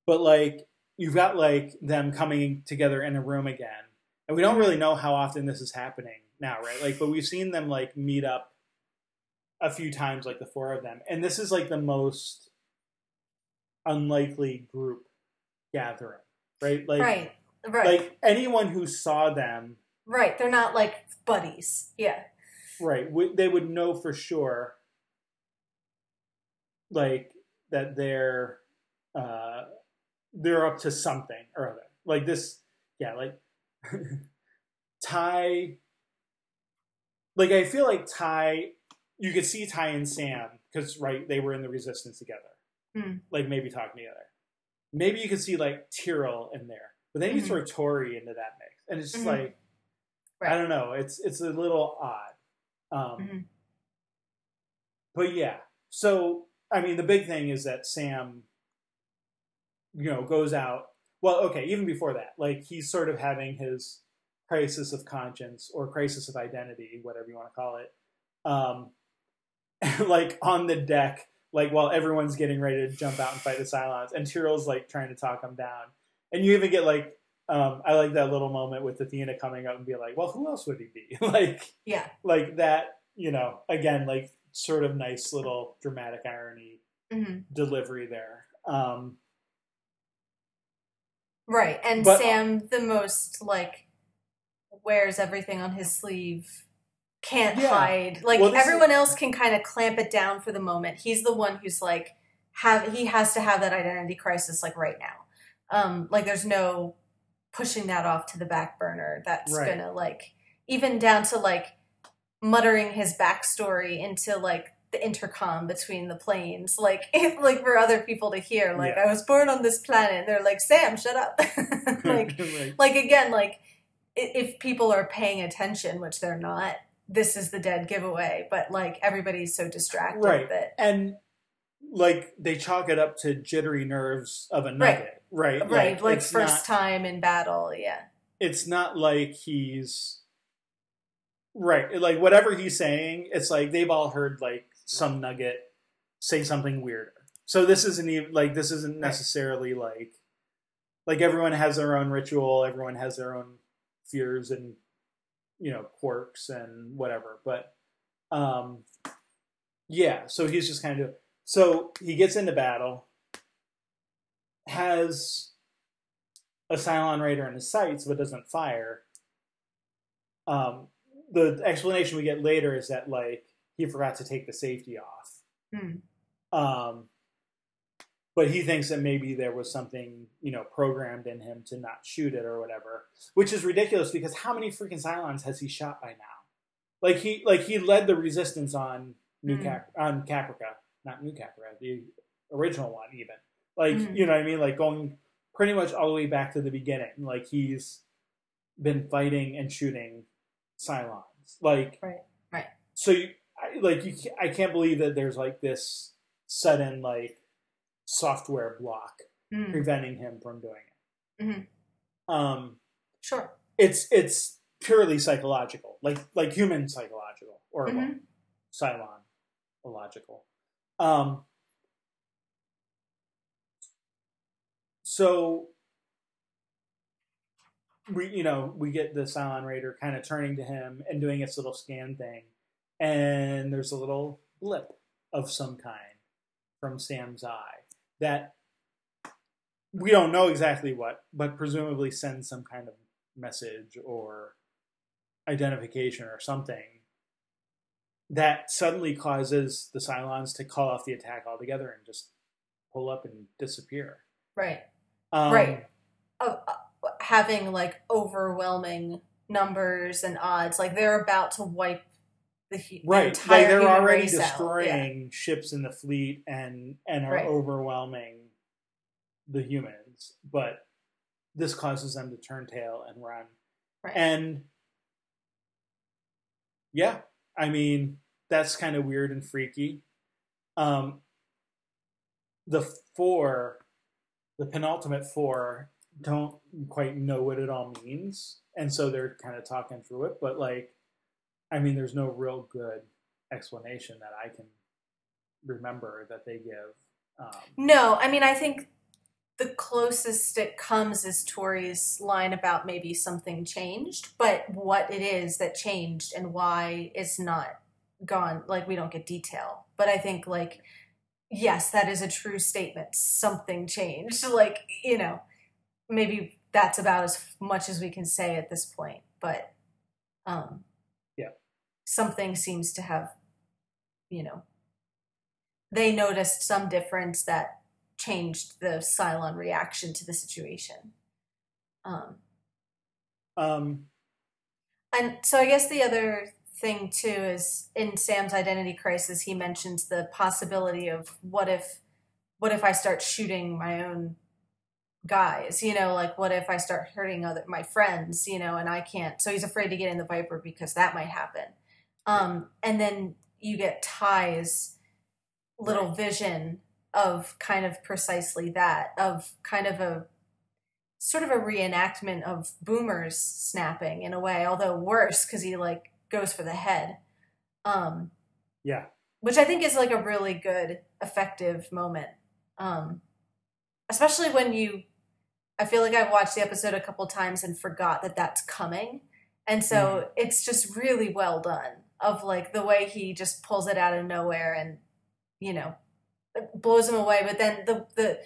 but like, you've got like them coming together in a room again, and we don't really know how often this is happening now, right? Like, but we've seen them like meet up a few times, like the four of them, and this is like the most unlikely group gathering, right? Like, right, right. Like anyone who saw them, right? They're not like buddies, yeah. Right, we, they would know for sure, like that they're uh, they're up to something or other. Like this, yeah. Like Ty, like I feel like Ty. You could see Ty and Sam, because, right, they were in the Resistance together. Mm. Like, maybe talking together. Maybe you could see, like, Tyrol in there. But then mm-hmm. you throw Tori into that mix. And it's just mm-hmm. like, right. I don't know. It's it's a little odd. Um, mm-hmm. But, yeah. So, I mean, the big thing is that Sam, you know, goes out. Well, okay, even before that. Like, he's sort of having his crisis of conscience or crisis of identity, whatever you want to call it. Um, like on the deck, like while everyone's getting ready to jump out and fight the Cylons, and Tyrell's like trying to talk him down, and you even get like um, I like that little moment with Athena coming up and be like, well, who else would he be? Like, yeah, like that, you know, again, like sort of nice little dramatic irony mm-hmm. delivery there, um, right? And but, Sam, the most like wears everything on his sleeve. Can't yeah. hide. Like, well, everyone is, else can kind of clamp it down for the moment. He's the one who's like, have he has to have that identity crisis like right now. Um, like there's no pushing that off to the back burner. That's right. gonna like even down to like muttering his backstory into like the intercom between the planes, like it, like for other people to hear. Like yeah. I was born on this planet. And they're like, Sam, shut up. like, like, like again, like if people are paying attention, which they're not. This is the dead giveaway, but like everybody's so distracted right. that and like they chalk it up to jittery nerves of a nugget, right? Right, right. Like, like first not, time in battle, yeah. It's not like he's Right. Like, whatever he's saying, it's like they've all heard, like, some nugget say something weirder. So this isn't even, like, this isn't necessarily, like, like, everyone has their own ritual, everyone has their own fears and, you know, quirks and whatever. But, um, yeah, so he's just kind of, so he gets into battle, has a Cylon Raider in his sights, but doesn't fire. Um, the explanation we get later is that, like, he forgot to take the safety off. Mm. Um, but he thinks that maybe there was something, you know, programmed in him to not shoot it or whatever, which is ridiculous because how many freaking Cylons has he shot by now? Like, he, like, he led the resistance on New mm. Cap- on Caprica, not New Caprica, the original one even. Like, mm. you know what I mean? Like, going pretty much all the way back to the beginning. Like, he's been fighting and shooting Cylons. Like, right, right. So, you, I, like, you, I can't believe that there's, like, this sudden, like, software block mm. preventing him from doing it. Mm-hmm. Um, sure. It's it's purely psychological, like like human psychological, or mm-hmm. well, Cylon-ological. Um, so we, you know, we get the Cylon Raider kind of turning to him and doing its little scan thing, and there's a little blip of some kind from Sam's eye that we don't know exactly what, but presumably sends some kind of message or identification or something that suddenly causes the Cylons to call off the attack altogether and just pull up and disappear. Right. Um, right. Uh, uh, having, like, overwhelming numbers and odds, like, they're about to wipe the he- right. entire like, they're already destroying yeah. ships in the fleet and and are right. overwhelming the humans, but this causes them to turn tail and run. Right. And yeah, I mean, that's kind of weird and freaky. Um, the four, the penultimate four, don't quite know what it all means, and so they're kind of talking through it, but, like, I mean, there's no real good explanation that I can remember that they give. Um, no, I mean, I think the closest it comes is Tori's line about maybe something changed, but what it is that changed and why it's not gone, like, we don't get detail. But I think, like, yes, that is a true statement. Something changed. Like, you know, maybe that's about as much as we can say at this point, but... um something seems to have, you know, they noticed some difference that changed the Cylon reaction to the situation. Um, um. And so I guess the other thing, too, is in Sam's identity crisis, he mentions the possibility of what if, what if I start shooting my own guys, you know, like, what if I start hurting other my friends, you know, and I can't. So he's afraid to get in the Viper because that might happen. Um, and then you get Ty's little right. vision of kind of precisely that, of kind of a sort of a reenactment of Boomer's snapping in a way, although worse because he, like, goes for the head. Um, yeah. Which I think is, like, a really good, effective moment. Um, especially when you, I feel like I've watched the episode a couple times and forgot that that's coming. And so mm. it's just really well done. Of, like, the way he just pulls it out of nowhere and, you know, blows him away. But then the the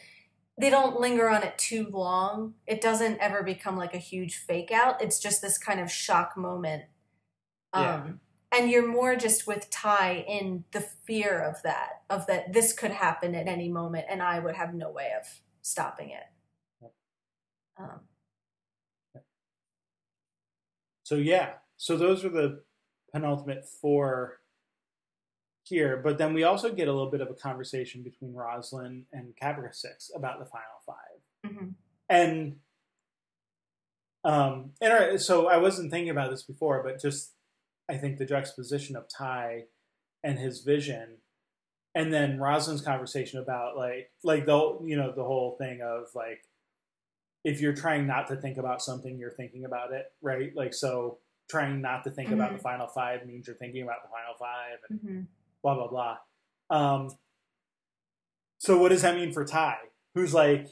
they don't linger on it too long. It doesn't ever become, like, a huge fake out. It's just this kind of shock moment. Um, yeah. And you're more just with Ty in the fear of that, of that this could happen at any moment and I would have no way of stopping it. Um, so, yeah. So those are the penultimate four here, but then we also get a little bit of a conversation between Roslin and Caprica Six about the final five. Mm-hmm. And um, and so I wasn't thinking about this before, but just I think the juxtaposition of Ty and his vision, and then Roslin's conversation about like like the you know the whole thing of like if you're trying not to think about something, you're thinking about it, right? Like so. trying not to think mm-hmm. about the final five means you're thinking about the final five and mm-hmm. blah, blah, blah. Um, so what does that mean for Ty? Who's like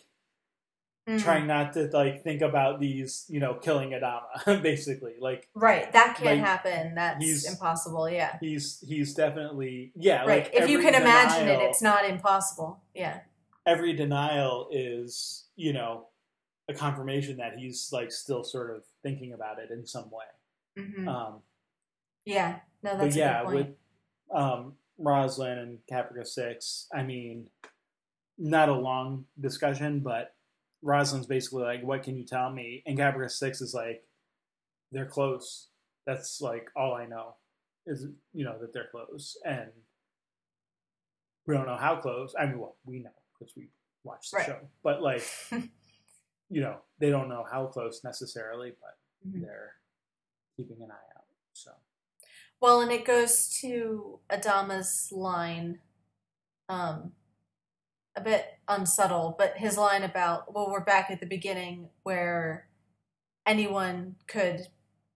mm-hmm. trying not to like think about these, you know, killing Adama basically. Like, right. That can't like, happen. That's impossible. Yeah. He's, he's definitely, yeah. Right. Like if you can denial, imagine it, it's not impossible. Yeah. Every denial is, you know, a confirmation that he's like still sort of thinking about it in some way. Mm-hmm. Um, yeah, no, that's but yeah, a good point. With um, Roslin and Caprica Six, I mean, not a long discussion, but Roslin's basically like, "What can you tell me?" And Caprica Six is like, "They're close. That's like all I know is, you know, that they're close, and we don't know how close. I mean, well, we know because we watch the right. show, but like." You know, they don't know how close necessarily, but mm-hmm. they're keeping an eye out. So, well, and it goes to Adama's line, um, a bit unsubtle, but his line about, well, we're back at the beginning where anyone could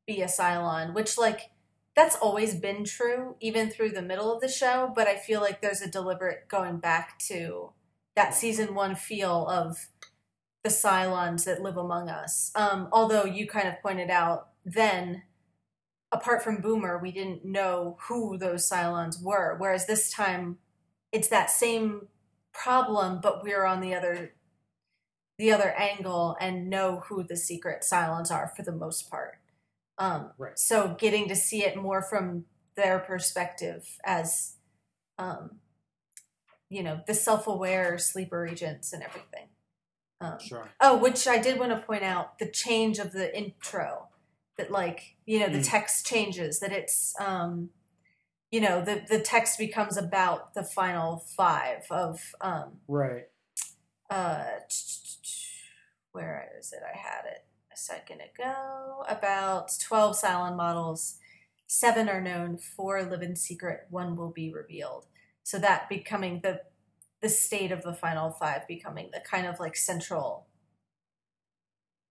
be a Cylon, which, like, that's always been true, even through the middle of the show, but I feel like there's a deliberate going back to that season one feel of the Cylons that live among us. Um, although you kind of pointed out then, apart from Boomer, we didn't know who those Cylons were. Whereas this time, it's that same problem, but we're on the other the other angle and know who the secret Cylons are for the most part. Um, right. So getting to see it more from their perspective as, um, you know, the self-aware sleeper agents and everything. Um, sure. Oh, which I did want to point out the change of the intro that, like, you know, the mm. text changes, that it's, um, you know, the, the text becomes about the final five of, um, right. Uh, where is it? I had it a second ago. About twelve Cylon models, seven are known, four live in secret, one will be revealed. So that becoming the, the state of the final five becoming the kind of like central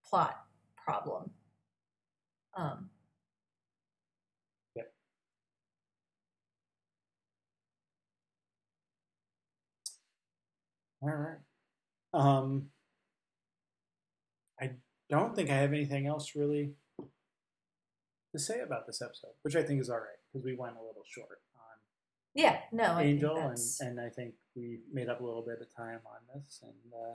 plot problem. Um, yeah. All right. Um, I don't think I have anything else really to say about this episode, which I think is all right because we went a little short. Yeah, no, Angel, I think that's... and and I think we made up a little bit of time on this, and uh,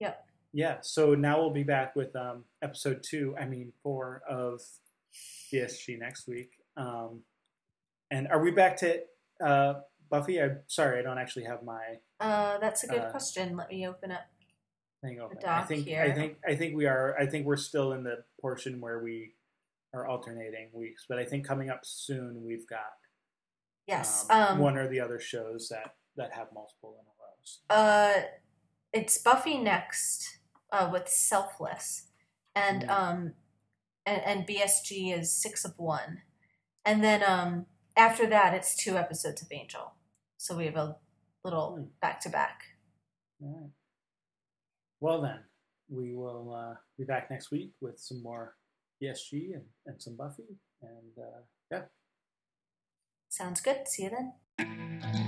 yeah, yeah. So now we'll be back with um, episode two. I mean, four of D S G next week. Um, and are we back to uh, Buffy? I'm sorry, I don't actually have my. Uh, that's a good uh, question. Let me open up. Thing open. I think here. I think I think we are. I think we're still in the portion where we are alternating weeks, but I think coming up soon we've got. Yes. Um, um, one or the other shows that, that have multiple in a row. Uh, it's Buffy next uh, with Selfless, and mm-hmm. um, and, and B S G is six of one, and then um, after that it's two episodes of Angel, so we have a little back to back. All right. Well then, we will uh, be back next week with some more B S G and, and some Buffy, and uh, yeah. Sounds good. See you then.